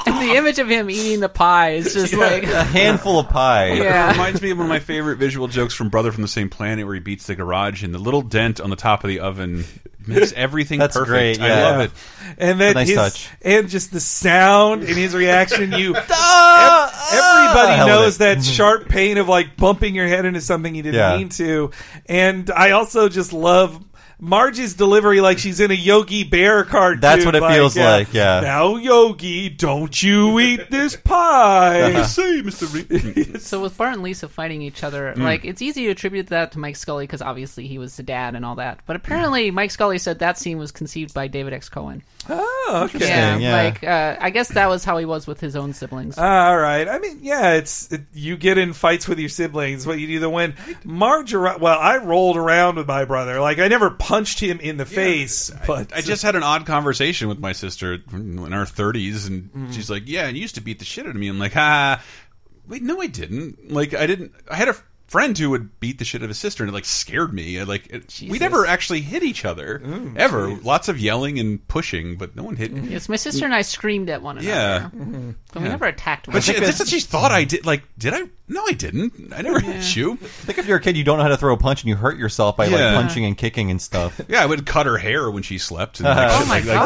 The image of him eating the pie is just like... A handful of pie. Yeah. It reminds me of one of my favorite visual jokes from Brother from the Same Planet, where he beats the garage, and the little dent on the top of the oven... Makes everything that's perfect. Great, yeah. I love it. And then nice touch. And just the sound and his reaction. Everybody knows that sharp pain of like bumping your head into something you didn't mean to. And I also just love Marge's delivery like she's in a Yogi Bear cartoon. That's what it feels like, yeah. Now, Yogi, don't you eat this pie. Uh-huh. Say, Mr. Reed. So with Bart and Lisa fighting each other, like, it's easy to attribute that to Mike Scully because obviously he was the dad and all that. But apparently Mike Scully said that scene was conceived by David X. Cohen. Oh, okay. Yeah, yeah. Like, I guess that was how he was with his own siblings. All right. I mean, yeah, you get in fights with your siblings, but you either win. Marge, well, I rolled around with my brother. Like, I never punched him in the face. But I just had an odd conversation with my sister in her 30s, and she's like, yeah, and you used to beat the shit out of me. I'm like, wait, no, I didn't. Like, I didn't. I had a friend who would beat the shit out of his sister, and it, like, scared me. We never actually hit each other, ever. Geez. Lots of yelling and pushing, but no one hit me. Yes, my sister and I screamed at one another. Yeah. But we never attacked one another. But she thought I did. Like, did I? No, I didn't. I never hit you. I think if you're a kid, you don't know how to throw a punch, and you hurt yourself by like punching and kicking and stuff. Yeah, I would cut her hair when she slept. And, like, dumb,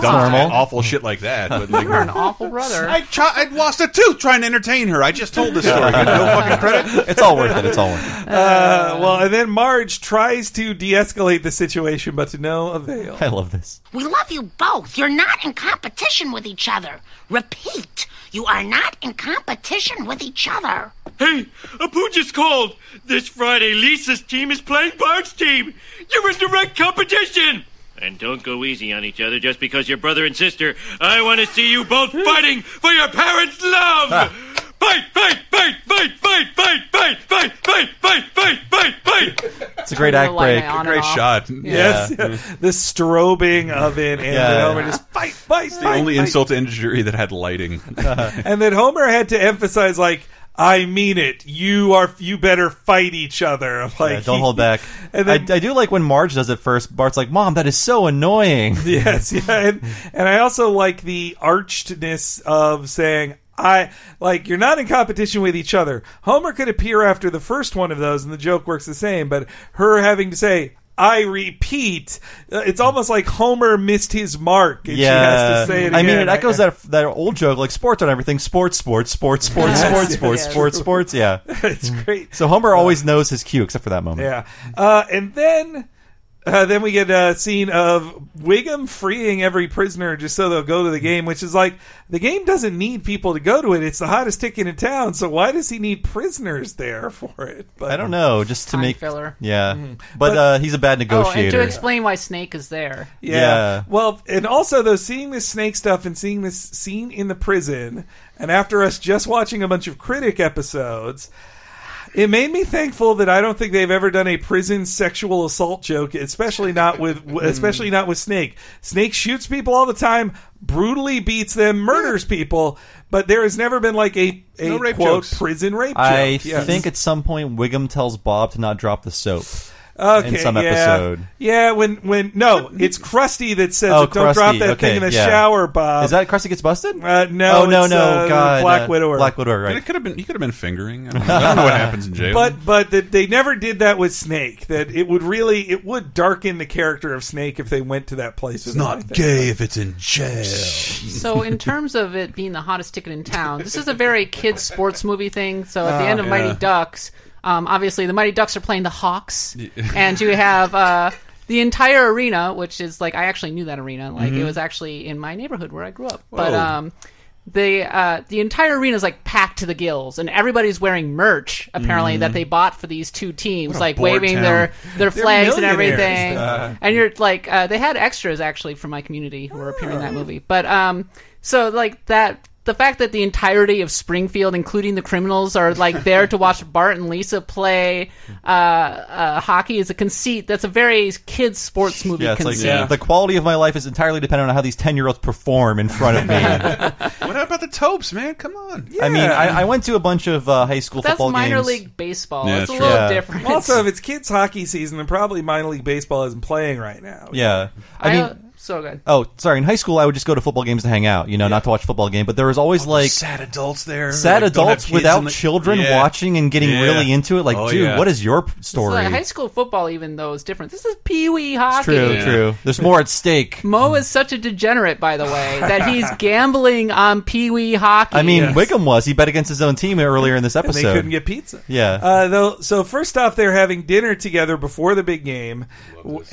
awful shit like that. But, like, you're an awful brother. I'd lost a tooth trying to entertain her. I just told this story. No fucking credit. It's all worth it. It's all worth it. Well, and then Marge tries to de-escalate the situation, but to no avail. I love this. We love you both. You're not in competition with each other. Repeat. You are not in competition with each other. Hey, Apu just called. This Friday, Lisa's team is playing Bart's team. You're in direct competition. And don't go easy on each other just because you're brother and sister. I want to see you both fighting for your parents' love. Fight, fight, fight, fight, fight, fight, fight, fight, fight, fight, fight, fight, fight. It's a great act break. A great shot. Yes. The strobing of it. And Homer just fight, fight, fight. The only insult to injury that had lighting. And then Homer had to emphasize, like, I mean it. You better fight each other. Like, yeah, don't hold back. And then, I do like when Marge does it first. Bart's like, Mom, that is so annoying. Yes, yeah. And I also like the archedness of saying, you're not in competition with each other. Homer could appear after the first one of those, and the joke works the same, but her having to say, I repeat, it's almost like Homer missed his mark, and she has to say it again. I mean, it echoes that old joke, like sports on everything, sports. Yeah, it's great. So Homer always knows his cue, except for that moment. Yeah, and then we get a scene of Wiggum freeing every prisoner just so they'll go to the game, which is like, the game doesn't need people to go to it. It's the hottest ticket in town, so why does he need prisoners there for it? But, I don't know, just to make filler. Yeah, but he's a bad negotiator. Oh, and to explain why Snake is there. Yeah. Well, and also though, seeing this Snake stuff and seeing this scene in the prison, and after us just watching a bunch of Critic episodes, it made me thankful that I don't think they've ever done a prison sexual assault joke, especially not with Snake. Snake shoots people all the time, brutally beats them, murders people, but there has never been like a quote jokes. Prison rape joke. I think at some point Wiggum tells Bob to not drop the soap. Okay, in some episode. Yeah, when it's Krusty that says, don't drop that thing in the shower, Bob. Is that Krusty Gets Busted? No. God, Black Widower, right. He could have been fingering. I don't know what happens in jail. But they never did that with Snake. That it would darken the character of Snake if they went to that place. It's not gay if it's in jail. So in terms of it being the hottest ticket in town, this is a very kids sports movie thing. So at the end of Mighty Ducks, obviously, the Mighty Ducks are playing the Hawks, and you have the entire arena, which is like, I actually knew that arena, like it was actually in my neighborhood where I grew up. Whoa. But the entire arena is like packed to the gills, and everybody's wearing merch apparently that they bought for these two teams, like waving their flags and everything. And you're like, they had extras actually from my community who were appearing in that movie, but so like that. The fact that the entirety of Springfield, including the criminals, are like there to watch Bart and Lisa play hockey is a conceit. That's a very kids' sports movie conceit. Like, the quality of my life is entirely dependent on how these 10-year-olds perform in front of me. What about the Topes, man? Come on. Yeah. I mean, I went to a bunch of high school football games. That's minor league baseball. Yeah, it's a little different. Also, if it's kids' hockey season, then probably minor league baseball isn't playing right now. Yeah. I mean... So good. Oh, sorry. In high school, I would just go to football games to hang out, you know, not to watch football game. But there was always like sad adults there, sad adults without children watching and getting really into it. Like, dude, what is your story? Like high school football, even though is different. This is peewee hockey. It's true, true. There's more at stake. Mo is such a degenerate, by the way, that he's gambling on peewee hockey. I mean, Wiggum was. He bet against his own team earlier in this episode. And they couldn't get pizza. Yeah. Though, so first off, they're having dinner together before the big game,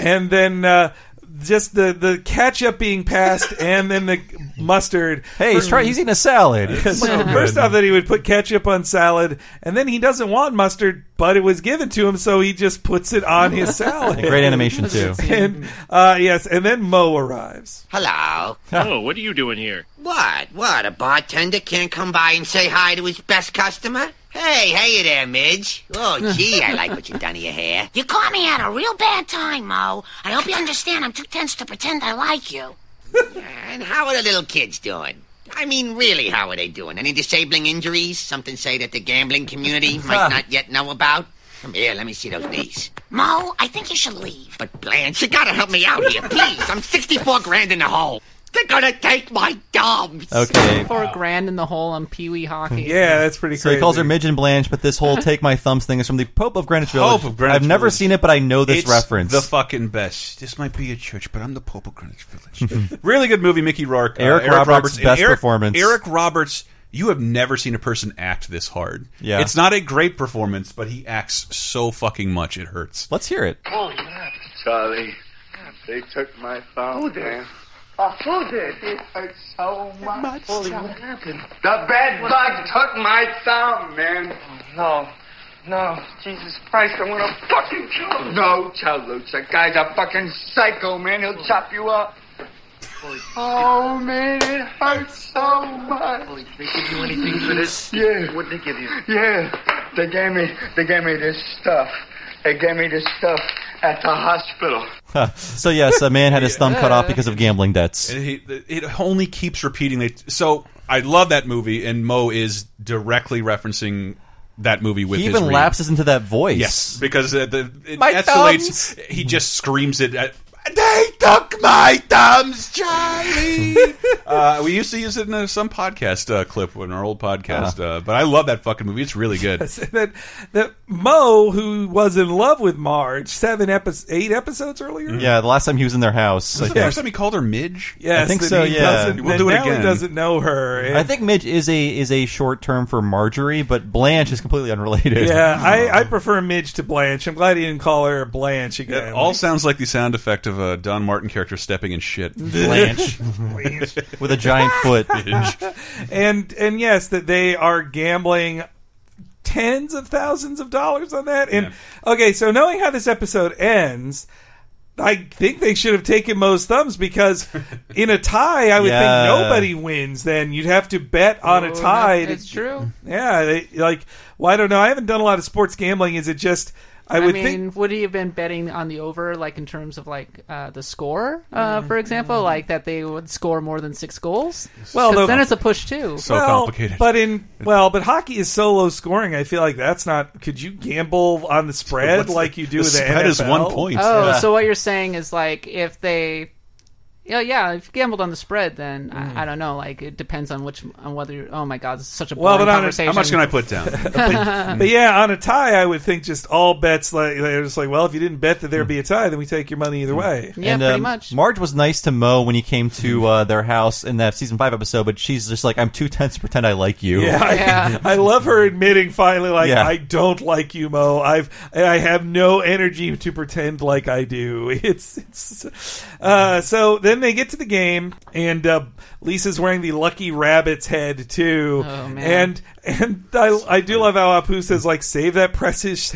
and then. Just the ketchup being passed and then the mustard. Hey, he's eating a salad. So first off, that he would put ketchup on salad, and then he doesn't want mustard, but it was given to him, so he just puts it on his salad. Great animation, too. And, yes, and then Mo arrives. Hello. Hello, what are you doing here? What, a bartender can't come by and say hi to his best customer? Hey you there, Midge. Oh, gee, I like what you've done to your hair. You caught me at a real bad time, Mo. I hope you understand I'm too tense to pretend I like you. And how are the little kids doing? I mean, really, how are they doing? Any disabling injuries? Something, say, that the gambling community might not yet know about? Come here, let me see those knees. Mo, I think you should leave. But Blanche, you gotta help me out here, please. I'm 64 grand in the hole. They're gonna take my dumps. Okay, $4,000 in the hole on peewee hockey. Yeah, that's pretty crazy. So he calls her Midge and Blanche, but this whole "take my thumbs" thing is from the Pope of Greenwich Village. I've never seen it, but I know this reference. The fucking best. This might be a church, but I'm the Pope of Greenwich Village. Really good movie, Mickey Rourke. Eric Roberts' best performance. Eric Roberts. You have never seen a person act this hard. Yeah, it's not a great performance, but he acts so fucking much it hurts. Let's hear it. Oh yeah, Charlie, they took my thumb. Oh, did it hurt so much? Holy, what happened? The bed bug took my thumb, man. Oh, no, Jesus Christ, I want to fucking kill him. No, Chalucha, that guy's a fucking psycho, man. He'll chop you up. Oh, man, it hurts so much. Holy, did they give you anything for this? Yeah. What did they give you? Yeah, they gave me this stuff. They gave me this stuff at the hospital. So, yes, a man had his thumb cut off because of gambling debts. It only keeps repeating. So, I love that movie, and Mo is directly referencing that movie with his read. He even lapses into that voice. Yes, because it escalates. Thumbs. He just screams it at... They took my thumbs, Charlie. We used to use it in some podcast clip, in our old podcast. But I love that fucking movie. It's really good. Yes, that Mo, who was in love with Marge 8 episodes earlier. Yeah, the last time he was in their house. This is the first time he called her Midge? Yes, I think so. Yeah, we'll do it again. He doesn't know her. And I think Midge is a short term for Marjorie, but Blanche is completely unrelated. Yeah, I prefer Midge to Blanche. I'm glad he didn't call her Blanche again. It all sounds like the sound effect of a Don Martin character stepping in shit. Blanche. With a giant foot. and yes, that they are gambling tens of thousands of dollars on that. And okay, so knowing how this episode ends, I think they should have taken Mo's thumbs, because in a tie, I would think nobody wins. Then you'd have to bet on a tie. That's true. Yeah. I don't know. I haven't done a lot of sports gambling. Is it just... I mean, would he have been betting on the over, like in terms of like the score, for example, like that they would score more than 6 goals? Well, then it's a push too. So complicated. But hockey is so low scoring. I feel like that's not. Could you gamble on the spread like you do with the NFL? Spread is 1 point. Oh, so what you're saying is like if they. Yeah, if you gambled on the spread, then I don't know. Like, it depends on whether you're... Oh, my God, this is such a boring conversation. How much can I put down? But yeah, on a tie, I would think just all bets, like, they're just like, well, if you didn't bet that there'd be a tie, then we take your money either way. Yeah, and, pretty much. Marge was nice to Mo when he came to their house in that season 5 episode, but she's just like, I'm too tense to pretend I like you. Yeah, I love her admitting finally, like, I don't like you, Mo. I have no energy to pretend like I do. So then they get to the game, and Lisa's wearing the Lucky Rabbit's head too. Oh, man. And I do love how Apu says, like, save that precious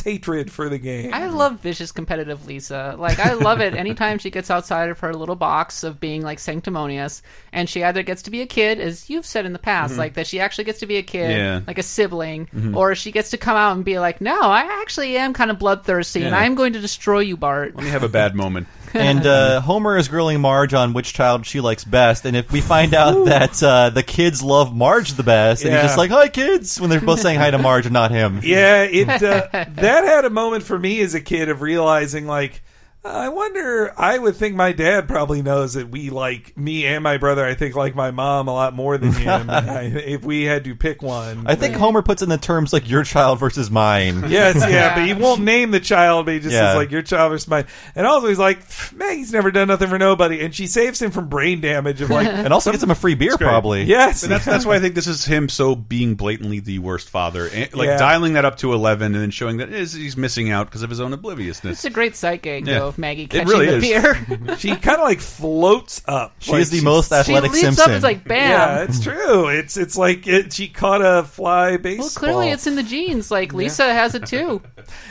hatred for the game. I love vicious competitive Lisa. Like, I love it anytime she gets outside of her little box of being, like, sanctimonious, and she either gets to be a kid, as you've said in the past, like, that she actually gets to be a kid, like a sibling, or she gets to come out and be like, no, I actually am kind of bloodthirsty, and I'm going to destroy you, Bart. Let me have a bad moment. And Homer is grilling Marge on which child she likes best, and if we find out that the kids love Marge the best, and he's just like, hi, kids, when they're both saying hi to Marge and not him. Yeah, that had a moment for me as a kid of realizing, like, I wonder, I would think my dad probably knows that we like, me and my brother, I think like my mom a lot more than him. If we had to pick one. I think Homer puts in the terms like your child versus mine. Yes, yeah, but he won't name the child, but he just says like your child versus mine. And also he's like, Maggie's never done nothing for nobody. And she saves him from brain damage. Of like, and also gets him a free beer probably. Yes. But that's why I think this is him so being blatantly the worst father. And, like dialing that up to 11 and then showing that he's missing out because of his own obliviousness. It's a great sight gag though. Maggie catching the beer. She kind of like floats up. She's like, the most athletic Simpson. She leaps up and it's like, bam. Yeah, it's true. It's like she caught a fly baseball. Well, clearly it's in the genes. Like, Lisa has it too.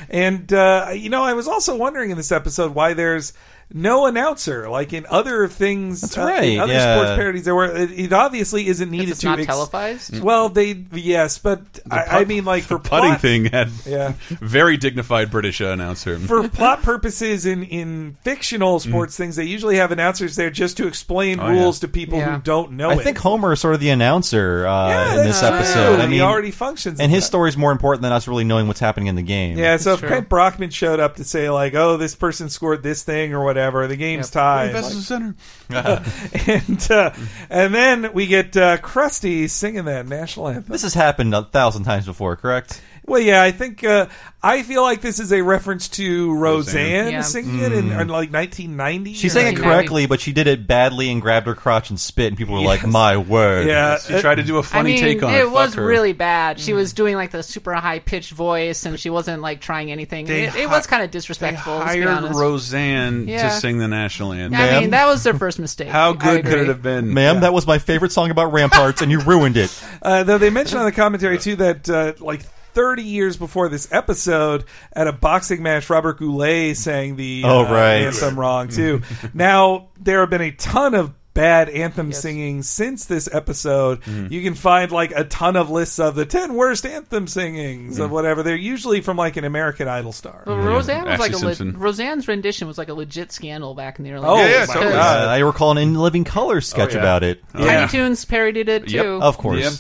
And, you know, I was also wondering in this episode why there's no announcer. Like in other things, that's right. In other sports parodies, there were. It obviously isn't needed it's to not televised. Well, yes, but I mean, like for putting plot, thing had very dignified British announcer for plot purposes. In fictional sports things, they usually have announcers there just to explain rules to people who don't know. I think Homer is sort of the announcer in this episode. I mean, he already functions, and his story is more important than us really knowing what's happening in the game. Yeah, so if Kent Brockman showed up to say like, "Oh, this person scored this thing" or whatever. The game's tied. Like, center. And then we get Krusty singing that national anthem. This has happened 1,000 times before, correct? Well, yeah, I think I feel like this is a reference to Roseanne singing it in like 1990. She sang it correctly, but she did it badly and grabbed her crotch and spit, and people were like, "My word!" Yeah, she tried to do a funny take on it. It was really bad. She was doing like the super high pitched voice, and she wasn't like trying anything. It was kind of disrespectful. They hired Roseanne to sing the national anthem. I mean, that was their first mistake. How good could it have been, ma'am? Yeah. That was my favorite song about Ramparts, and you ruined it. Though they mentioned on the commentary too that 30 years before this episode, at a boxing match, Robert Goulet sang the anthem wrong, too. Now, there have been a ton of bad anthem singing since this episode. You can find like a ton of lists of the 10 worst anthem singings of whatever. They're usually from like an American Idol star. Well, Roseanne was Roseanne's rendition was like a legit scandal back in the early 90s. Yeah, totally. I recall an In Living Color sketch about it. Tiny Toons parodied it, too. Yep. Of course. Yep.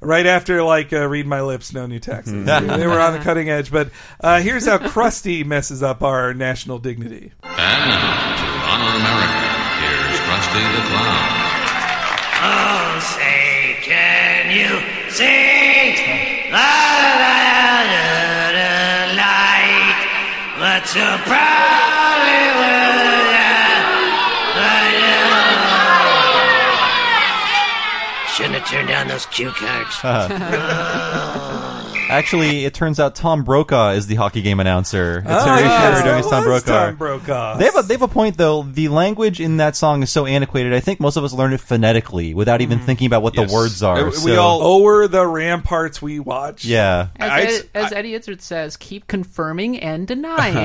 Right after, like, Read My Lips, No New Taxes. They were on the cutting edge. But here's how Krusty messes up our national dignity. And now, to honor America, here's Krusty the Clown. Oh, say, can you sing the light? What's your problem? Shouldn't have turned down those cue cards. Actually, it turns out Tom Brokaw is the hockey game announcer. Tom Brokaw. They have a point, though. The language in that song is so antiquated, I think most of us learn it phonetically without even thinking about what the words are. We all owe the ramparts we watch. Yeah. As Eddie Izzard says, keep confirming and denying.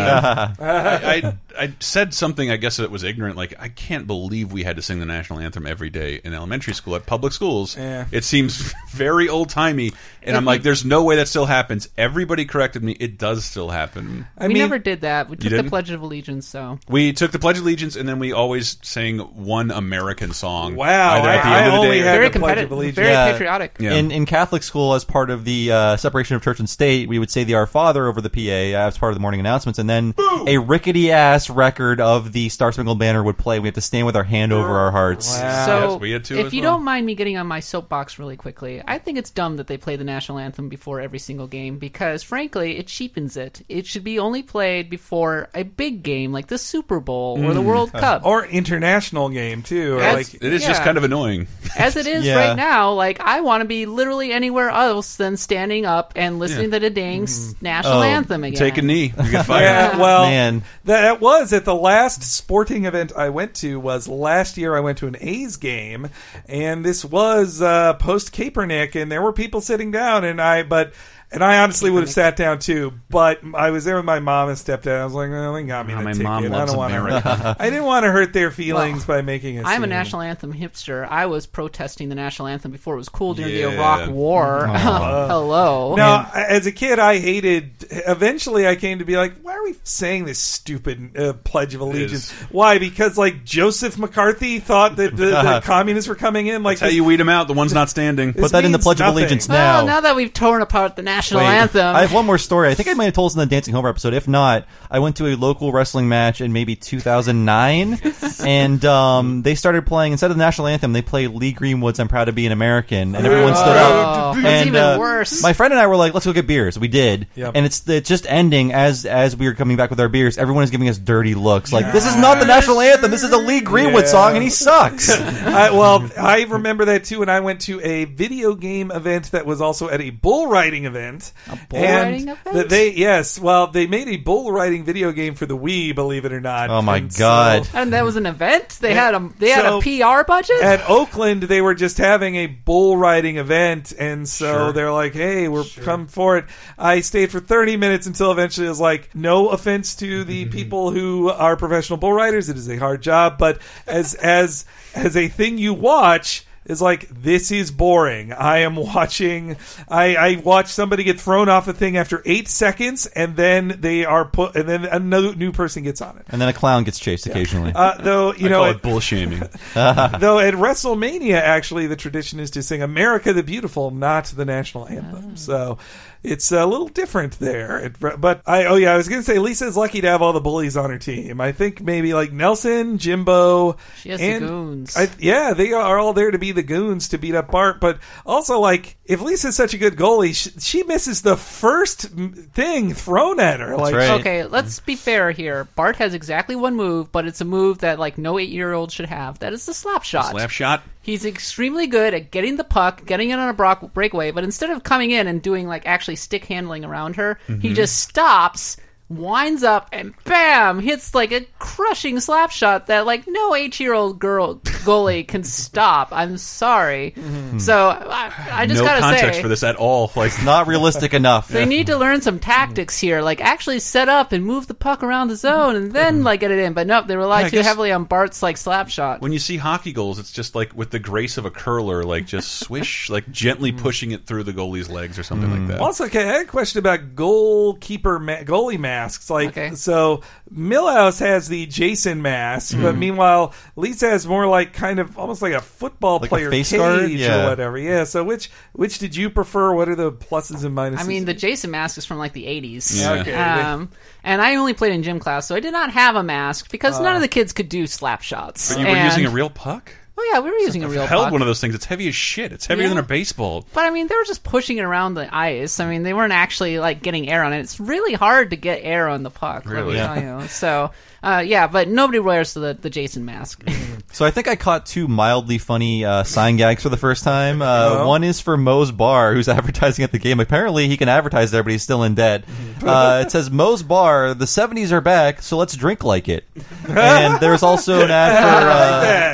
I said something, I guess that was ignorant, like, I can't believe we had to sing the national anthem every day in elementary school at public schools. Yeah. It seems very old-timey, and I'm like, there's no way that still happens. Everybody corrected me. It does still happen. We never did that. We took the Pledge of Allegiance, so. We took the Pledge of Allegiance, and then we always sang one American song. Wow. Either at the end of the day. Very competitive, very patriotic. Yeah. In Catholic school, as part of the separation of church and state, we would say the Our Father over the PA as part of the morning announcements, and then a rickety-ass record of the Star Spangled Banner would play. We had to stand with our hand over our hearts. Wow. So, yes, we had to, if you don't mind me getting on my soapbox really quickly, I think it's dumb that they play the national anthem before every single game because, frankly, it cheapens it. It should be only played before a big game like the Super Bowl or the World Cup. Or international game, too. Or it is just kind of annoying. As it is right now, like I want to be literally anywhere else than standing up and listening to the dang national anthem again. Take a knee. You get fired. Man. That was at the last sporting event I went to was last year. I went to an A's game, and this was post Kaepernick, and there were people sitting down, and I honestly would have sat down too, but I was there with my mom and stepdad. I was like, "Oh, they got me the ticket. I didn't want to hurt their feelings by making it." I'm a national anthem hipster. I was protesting the national anthem before it was cool during the Iraq War. Hello. Now, as a kid, I hated. Eventually, I came to be like, "Why are we we saying this stupid Pledge of Allegiance? Why? Because like Joseph McCarthy thought that the communists were coming in. Like, how you weed them out? The one's not standing. Put that in the Pledge of Allegiance now. Well, now that we've torn apart the national anthem, I have one more story. I think I might have told us in the Dancing Homer episode. If not, I went to a local wrestling match in maybe 2009, and they started playing instead of the national anthem. They played Lee Greenwood's "I'm Proud to Be an American," and everyone stood up. And that's even worse. My friend and I were like, "Let's go get beers." We did, and it's just ending as we were coming back with our beers. Everyone is giving us dirty looks. Like, this is not the national anthem. This is a Lee Greenwood song, and he sucks. I remember that too. And I went to a video game event that was also at a bull riding event. A bull riding event? They made a bull riding video game for the Wii. Believe it or not. Oh my god! And that was an event. They had a PR budget at Oakland. They were just having a bull riding event, and so they're like, "Hey, we're come for it." I stayed for 30 minutes until eventually I was like, no offense to the people who are professional bull riders, it is a hard job, but as a thing you watch is like, this is boring. I am watching. I watched somebody get thrown off a thing after 8 seconds, and then they are put, and then another new person gets on it, and then a clown gets chased occasionally. I call it bull shaming. Though at WrestleMania, actually, the tradition is to sing "America the Beautiful," not the national anthem. So. It's a little different there, but I was going to say Lisa's lucky to have all the bullies on her team. I think maybe like Nelson, Jimbo, she has the goons. They are all there to be the goons to beat up Bart. But also, like, if Lisa's such a good goalie, she misses the first thing thrown at her. Like, right. Okay, let's be fair here. Bart has exactly one move, but it's a move that like no 8-year-old should have. That is the slap shot. Slap shot. He's extremely good at getting the puck, getting it on a breakaway, but instead of coming in and doing like actually stick handling around her, he just stops, winds up, and bam, hits like a crushing slap shot that like no 8-year-old goalie can stop. I'm sorry. So I just gotta say, no context for this at all. Like, it's not realistic enough. They need to learn some tactics here. Like, actually set up and move the puck around the zone and then like get it in. But no, they rely too heavily on Bart's like slap shot. When you see hockey goals, it's just like with the grace of a curler, like just swish, like gently pushing it through the goalie's legs or something like that. Also, okay, I had a question about goalie match. Like, so Milhouse has the Jason mask, but meanwhile Lisa has more like kind of almost like a football like player face cage or whatever. Yeah. So which did you prefer? What are the pluses and minuses? I mean, the Jason mask is from like the 80s. Yeah. Okay. And I only played in gym class, so I did not have a mask because none of the kids could do slap shots. But you were using a real puck? Oh, yeah, we were using a real puck. I held one of those things. It's heavy as shit. It's heavier than a baseball. But, I mean, they were just pushing it around the ice. I mean, they weren't actually, like, getting air on it. It's really hard to get air on the puck. Really? Let me tell you. So, but nobody wears the Jason mask. So I think I caught two mildly funny sign gags for the first time. One is for Moe's Bar, who's advertising at the game. Apparently, he can advertise there, but he's still in debt. It says, Moe's Bar, the 70s are back, so let's drink like it. And there's also an ad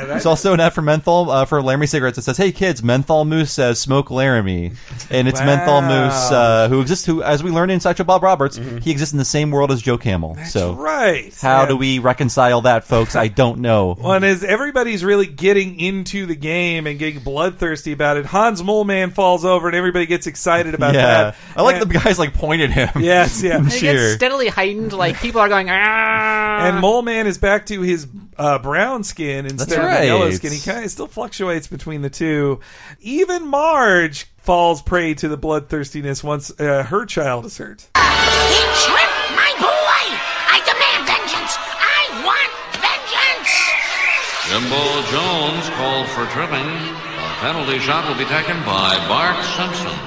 for... there's also an ad for menthol for Laramie cigarettes. It says, "Hey kids, menthol moose says smoke Laramie," and it's menthol moose who exists. Who, as we learned in Sideshow Bob Roberts, he exists in the same world as Joe Camel. That's so right. How do we reconcile that, folks? I don't know. Well, and as everybody's really getting into the game and getting bloodthirsty about it, Hans Moleman falls over and everybody gets excited about that. I like the guys like point at him. Yes, yeah. It gets steadily heightened. Like people are going, "Ah!" And Moleman is back to his brown skin instead of yellow skin. He kind of still fluctuates between the two. Even Marge falls prey to the bloodthirstiness once her child is hurt. He tripped my boy! I demand vengeance! I want vengeance! Jimbo Jones called for tripping. A penalty shot will be taken by Bart Simpson.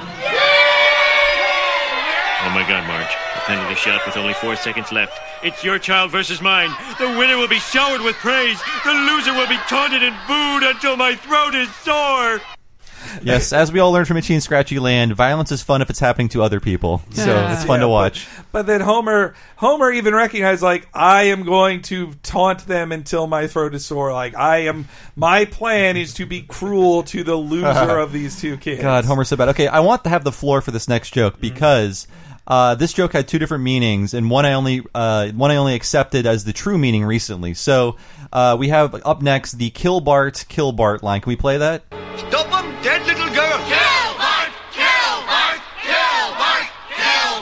Oh my God, Marge. A penalty shot with only 4 seconds left. It's your child versus mine. The winner will be showered with praise. The loser will be taunted and booed until my throat is sore. Yes, as we all learned from Itchy and Scratchy Land, violence is fun if it's happening to other people. So it's fun to watch. But then Homer even recognized, like, I am going to taunt them until my throat is sore. Like, my plan is to be cruel to the loser of these two kids. God, Homer's so bad. Okay, I want to have the floor for this next joke because... this joke had two different meanings, and one I only accepted as the true meaning recently. So we have up next the Kill Bart line. Can we play that? Stop them, dead little girl! Kill Bart! Kill Bart! Kill Bart! Kill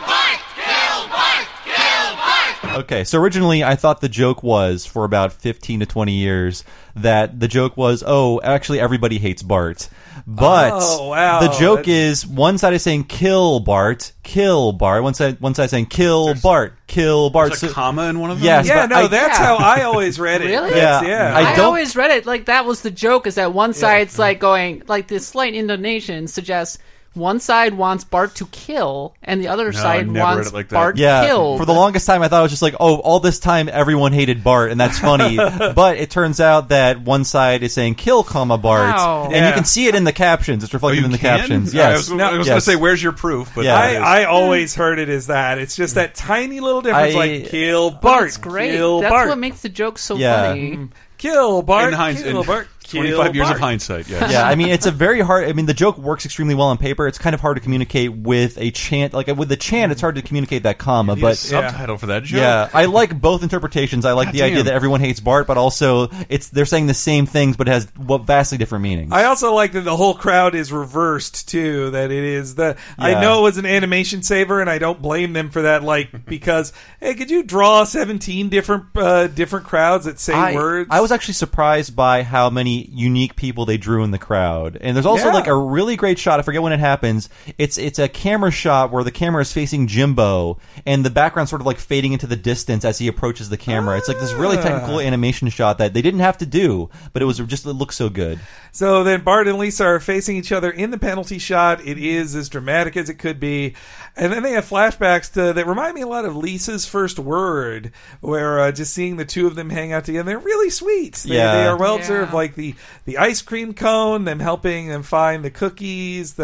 Bart! Kill Bart! Kill Bart! Okay, so originally I thought the joke was, for about 15 to 20 years, that the joke was, oh, actually everybody hates Bart. But the joke is, one side is saying, kill Bart, kill Bart. One side saying, kill Bart, kill Bart. There's a comma in one of them? Yes, yeah, no, that's how I always read it. Really? Yeah. I always read it like that was the joke, is that one side's like going, like this slight intonation suggests... One side wants Bart to kill, and the other side wants Bart killed. For the longest time, I thought it was just like, oh, all this time everyone hated Bart, and that's funny. But it turns out that one side is saying kill, comma, Bart, and you can see it in the captions. It's reflected in the captions. Yes. I was going to say, where's your proof? But I always heard it as that. It's just that tiny little difference, like kill Bart. That's great. Kill that's Bart. What makes the joke so funny. Kill Bart. Kill Bart. 25 years of hindsight, yes. Yeah, I mean, it's a very hard... I mean, the joke works extremely well on paper. It's kind of hard to communicate with a chant. Like, with the chant, it's hard to communicate that comma, but... a subtitle for that joke. Yeah, I like both interpretations. I like the idea that everyone hates Bart, but also they're saying the same things, but it has vastly different meanings. I also like that the whole crowd is reversed, too, that it is the... Yeah. I know it was an animation saver, and I don't blame them for that, like, because, hey, could you draw 17 different crowds that say words? I was actually surprised by how many unique people they drew in the crowd. And there's also like a really great shot, I forget when it happens, it's a camera shot where the camera is facing Jimbo and the background sort of like fading into the distance as he approaches the camera. It's like this really technical animation shot that they didn't have to do, but it was just, it looked so good. So then Bart and Lisa are facing each other in the penalty shot. It is as dramatic as it could be. And then they have flashbacks that remind me a lot of Lisa's First Word, where just seeing the two of them hang out together, they're really sweet. They are well observed, like the ice cream cone, them helping them find the cookies.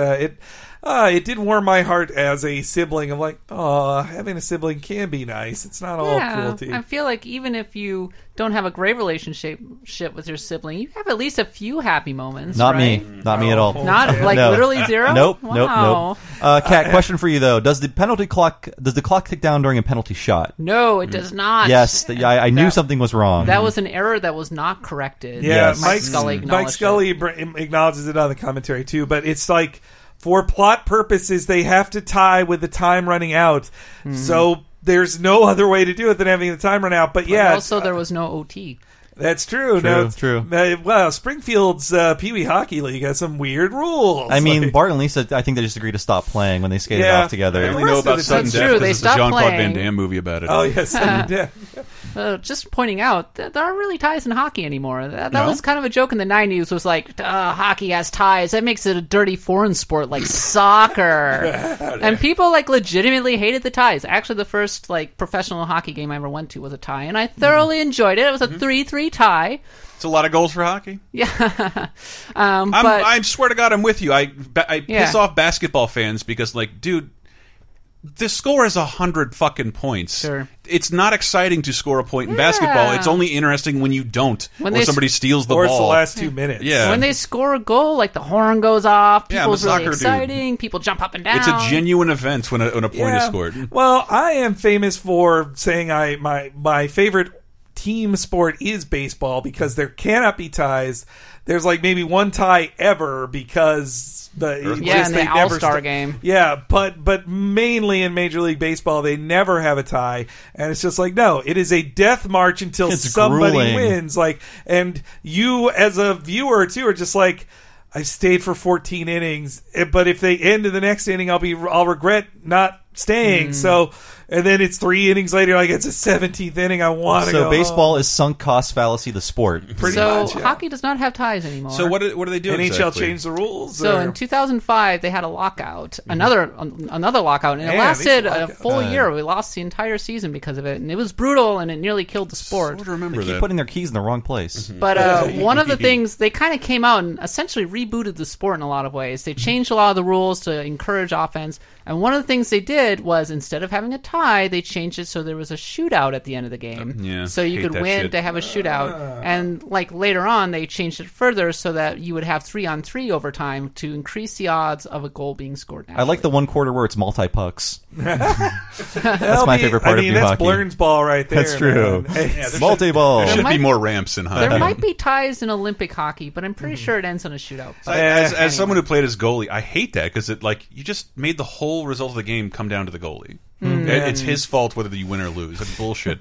It did warm my heart as a sibling. I'm like, oh, having a sibling can be nice. It's not all cruelty. I feel like even if you don't have a great relationship with your sibling, you have at least a few happy moments. Not me at all. Not like literally zero? Nope. Kat, question for you though. Does the clock tick down during a penalty shot? No, it does not. Yes, I knew something was wrong. That was an error that was not corrected. Yeah, yes. Mike Scully acknowledges it on the commentary too, but it's like, for plot purposes, they have to tie with the time running out. Mm-hmm. So there's no other way to do it than having the time run out. But also, there was no OT. That's true. Springfield's Pee Wee Hockey League has some weird rules. I mean, Bart and Lisa, I think they just agreed to stop playing when they skated off together. I only know about sudden death because there's a Jean-Claude Van Damme movie about it. Oh, yes, sudden death. Just pointing out, there aren't really ties in hockey anymore. That was kind of a joke in the 90s, was like, hockey has ties. That makes it a dirty foreign sport like soccer. And people like legitimately hated the ties. Actually, the first like professional hockey game I ever went to was a tie, and I thoroughly enjoyed it. It was a 3-3 tie. It's a lot of goals for hockey. Yeah. I swear to God, I'm with you. I piss off basketball fans because, like, dude, the score is 100 fucking points. Sure. It's not exciting to score a point in basketball. It's only interesting when you don't, or somebody steals the ball. Or it's the last 2 minutes. Yeah. When they score a goal, like the horn goes off, people's really exciting, people jump up and down. It's a genuine event when a point is scored. Well, I am famous for saying my favorite team sport is baseball because there cannot be ties. There's like maybe one tie ever because the All-Star game. Yeah, but mainly in Major League Baseball they never have a tie, and it's just like no, it is a death march until somebody wins. Like, and you as a viewer too are just like, I've stayed for 14 innings, but if they end in the next inning, I'll regret not staying. So, and then it's 3 innings later, like it's a 17th inning. I want to go. So baseball is sunk cost fallacy, the sport. Pretty much, hockey does not have ties anymore. So what do they do? NHL changed the rules. So in 2005, they had a lockout, another lockout, and it lasted a full year. We lost the entire season because of it, and it was brutal, and it nearly killed the sport. I sort of remember they keep putting their keys in the wrong place. Mm-hmm. But one of the things, they kind of came out and essentially rebooted the sport in a lot of ways. They changed a lot of the rules to encourage offense, and one of the things they did was instead of having a tie, they changed it so there was a shootout at the end of the game. So you could win to have a shootout. And like later on, they changed it further so that you would have 3-on-3 overtime to increase the odds of a goal being scored. Naturally. I like the one quarter where it's multi-pucks. That's my favorite part of new hockey. That's Blurn's ball right there. That's true. Multi-ball. There should be more ramps in hockey. There might be ties in Olympic hockey, but I'm pretty sure it ends in a shootout. As someone who played as goalie, I hate that because it like you just made the whole result of the game come down to the goalie. Mm. It's his fault whether you win or lose. That's bullshit.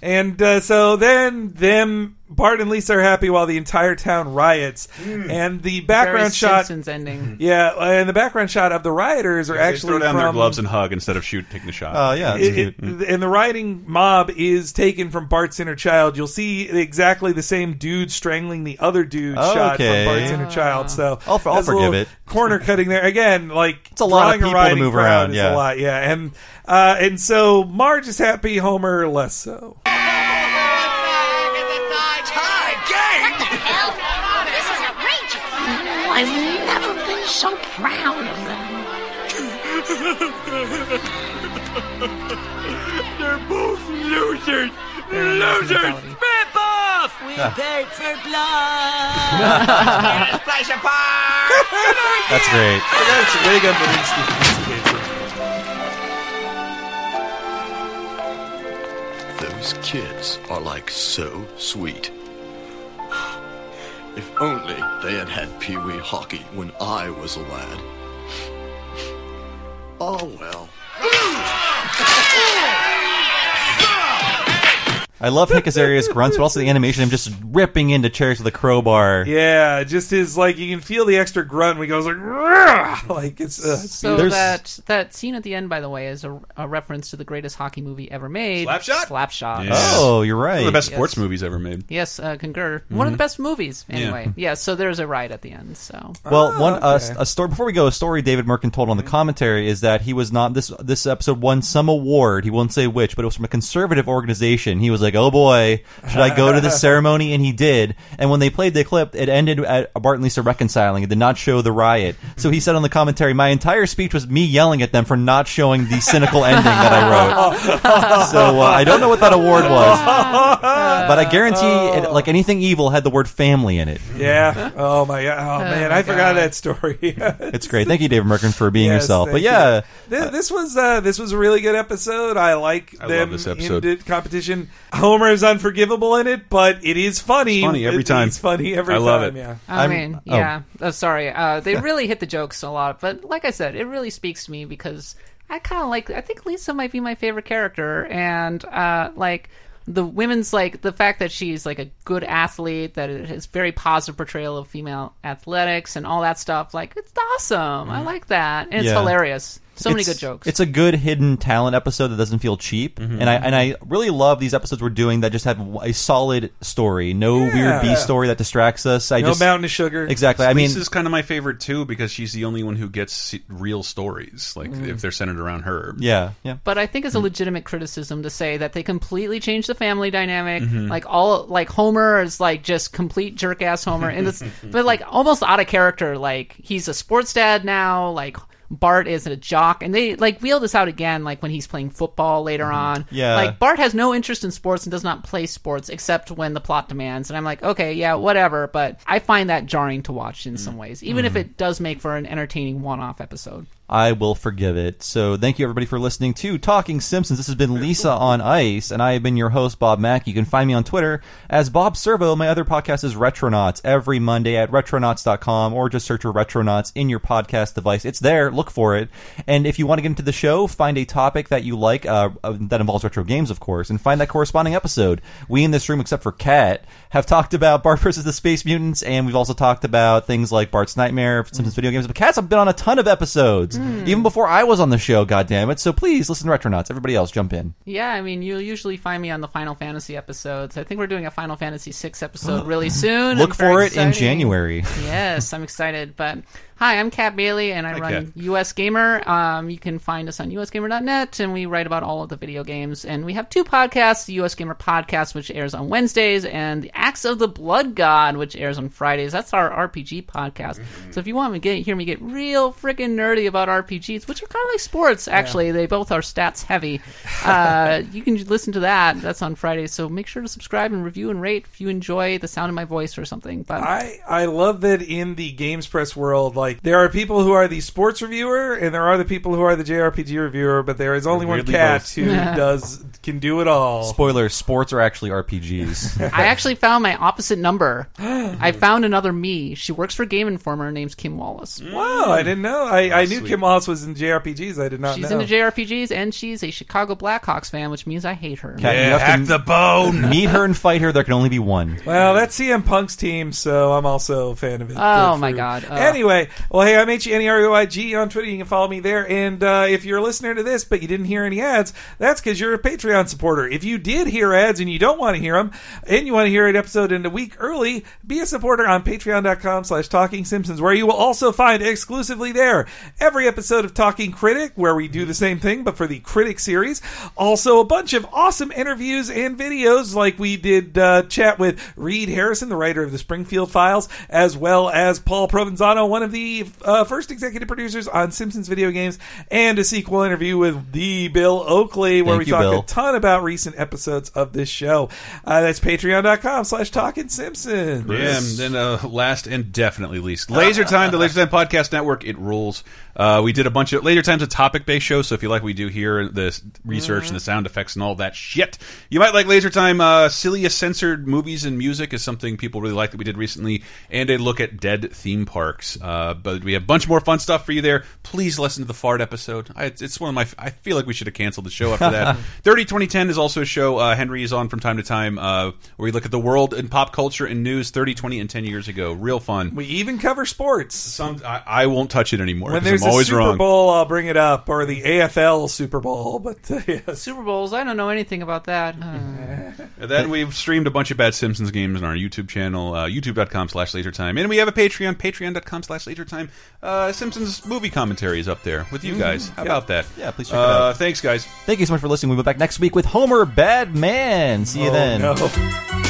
And so then Bart and Lisa are happy while the entire town riots. And the background shot... Simpsons ending. Yeah, and the background shot of the rioters are actually throw down their gloves and hug instead of taking the shot. Yeah. And the rioting mob is taken from Bart's Inner Child. You'll see exactly the same dude strangling the other dude shot from Bart's Inner Child. So I'll forgive it. Corner cutting there. Again, like... It's a lot of people to move around. Yeah. A lot, yeah. And so Marge is happy, Homer less so. I've never been so proud of them. They're both losers. Losers. Rip off. We paid for blood. Splash apart. That's great. That's Wiggum and Stimpy. Those kids are like so sweet. If only they had had Pee-wee hockey when I was a lad. Oh, well. I love Hank Azaria's grunts, but also the animation of him just ripping into chairs with a crowbar. Yeah, just his, like, you can feel the extra grunt when he goes, like, Rah! Like, it's... so that scene at the end, by the way, is a reference to the greatest hockey movie ever made. Slapshot? Slapshot. Yes. Oh, you're right. One of the best sports movies ever made. Yes, concur. Mm-hmm. One of the best movies, anyway. Yeah, so there's a riot at the end, so... Well, a story, before we go, a story David Merkin told on the commentary is that he was not... This episode won some award, he won't say which, but it was from a conservative organization. He was like, oh boy, should I go to this ceremony? And he did. And when they played the clip, it ended at Bart and Lisa reconciling. It did not show the riot. So he said on the commentary, my entire speech was me yelling at them for not showing the cynical ending that I wrote. So I don't know what that award was, but I guarantee it, like anything evil had the word family in it. Yeah. Oh my god. Oh man, I forgot that story. It's great. Thank you, David Merkin, for being yourself. But yeah, this was a really good episode. I them love this episode. In competition. Homer is unforgivable in it, but it is funny. It's funny every time. It's funny every time. I love it. Yeah. They really hit the jokes a lot, but like I said, it really speaks to me because I think Lisa might be my favorite character, and the women's, the fact that she's, a good athlete, that it is very positive portrayal of female athletics and all that stuff, it's awesome. I like that. And it's hilarious. So many good jokes. It's a good hidden talent episode that doesn't feel cheap. Mm-hmm. And I really love these episodes we're doing that just have a solid story. No weird B-story that distracts us. No mountain of sugar. Exactly. Lisa's kind of my favorite, too, because she's the only one who gets real stories, if they're centered around her. Yeah. Yeah. But I think it's a legitimate criticism to say that they completely changed the family dynamic. Mm-hmm. Homer is, just complete jerk-ass Homer. And it's, but, almost out of character. He's a sports dad now, Bart is a jock, and they wheel this out again when he's playing football later on. Yeah. Bart has no interest in sports and does not play sports except when the plot demands, and I'm okay, yeah, whatever, but I find that jarring to watch in some ways, even if it does make for an entertaining one-off episode. I will forgive it. So thank you, everybody, for listening to Talking Simpsons. This has been Lisa on Ice, and I have been your host, Bob Mack. You can find me on Twitter as Bob Servo. My other podcast is Retronauts, every Monday at retronauts.com, or just search for Retronauts in your podcast device. It's there. Look for it. And if you want to get into the show, find a topic that you like that involves retro games, of course, and find that corresponding episode. We in this room, except for Kat, have talked about Bart vs. the Space Mutants, and we've also talked about things like Bart's Nightmare, Simpsons video games. But Kat's been on a ton of episodes. Even before I was on the show, goddammit. So please listen to Retronauts. Everybody else, jump in. Yeah, you'll usually find me on the Final Fantasy episodes. I think we're doing a Final Fantasy VI episode really soon. Look for it in January. Yes, I'm excited. But hi, I'm Cat Bailey, and I run Kat. US Gamer. You can find us on usgamer.net, and we write about all of the video games. And we have two podcasts, the US Gamer Podcast, which airs on Wednesdays, and the Acts of the Blood God, which airs on Fridays. That's our RPG podcast. So if you want to hear me get real freaking nerdy about RPGs, which are kind of like sports, actually. Yeah. They both are stats heavy. You can listen to that. That's on Fridays. So make sure to subscribe and review and rate if you enjoy the sound of my voice or something. But I love that in the Games Press world, like, there are people who are the sports reviewer, and there are the people who are the JRPG reviewer, but there is only one cat who can do it all. Spoiler, sports are actually RPGs. I actually found my opposite number. I found another me. She works for Game Informer. Her name's Kim Wallace. Wow, I didn't know. I knew Kim Wallace was in JRPGs. I did not know. She's into JRPGs, and she's a Chicago Blackhawks fan, which means I hate her. Cat, you have to the bone. Meet her and fight her. There can only be one. Well, that's CM Punk's team, so I'm also a fan of it. Oh, my God. Anyway, well, hey, I'm HNRUIG on Twitter. You can follow me there. And if you're a listener to this, but you didn't hear any ads, that's because you're a Patreon supporter. If you did hear ads and you don't want to hear them, and you want to hear an episode in a week early, be a supporter on patreon.com/TalkingSimpsons, where you will also find exclusively there every episode of Talking Critic, where we do the same thing, but for the Critic series. Also, a bunch of awesome interviews and videos, like we did chat with Reed Harrison, the writer of the Springfield Files, as well as Paul Provenzano, one of the first executive producers on Simpsons video games, and a sequel interview with the Bill Oakley, where we talk a ton about recent episodes of this show. That's patreon.com/TalkinSimpsons. Yeah, and then last and definitely least, Laser Time, the Laser Time Podcast Network. It rules. We did a bunch of Laser Time's a topic-based show, so if you like what we do here, the research and the sound effects and all that shit, you might like Laser Time. Silliest censored movies and music is something people really like that we did recently, and a look at dead theme parks. But we have a bunch more fun stuff for you there. Please listen to the fart episode. It's one of my. I feel like we should have canceled the show after that. 30-2010 is also a show Henry is on from time to time, where we look at the world and pop culture and news 30, 20, and 10 years ago. Real fun. We even cover sports. I won't touch it anymore. When there's a Super Bowl, I'll bring it up, or the AFL Super Bowl. But yeah. Super Bowls, I don't know anything about that. And then we've streamed a bunch of bad Simpsons games on our YouTube channel, youtube.com/LaserTime, and we have a Patreon, patreon.com/LaserTime. Simpsons movie commentary is up there with you guys. How about that? Yeah, please check it out. Thanks, guys. Thank you so much for listening. We'll be back next week with Homer Badman. See you then. No.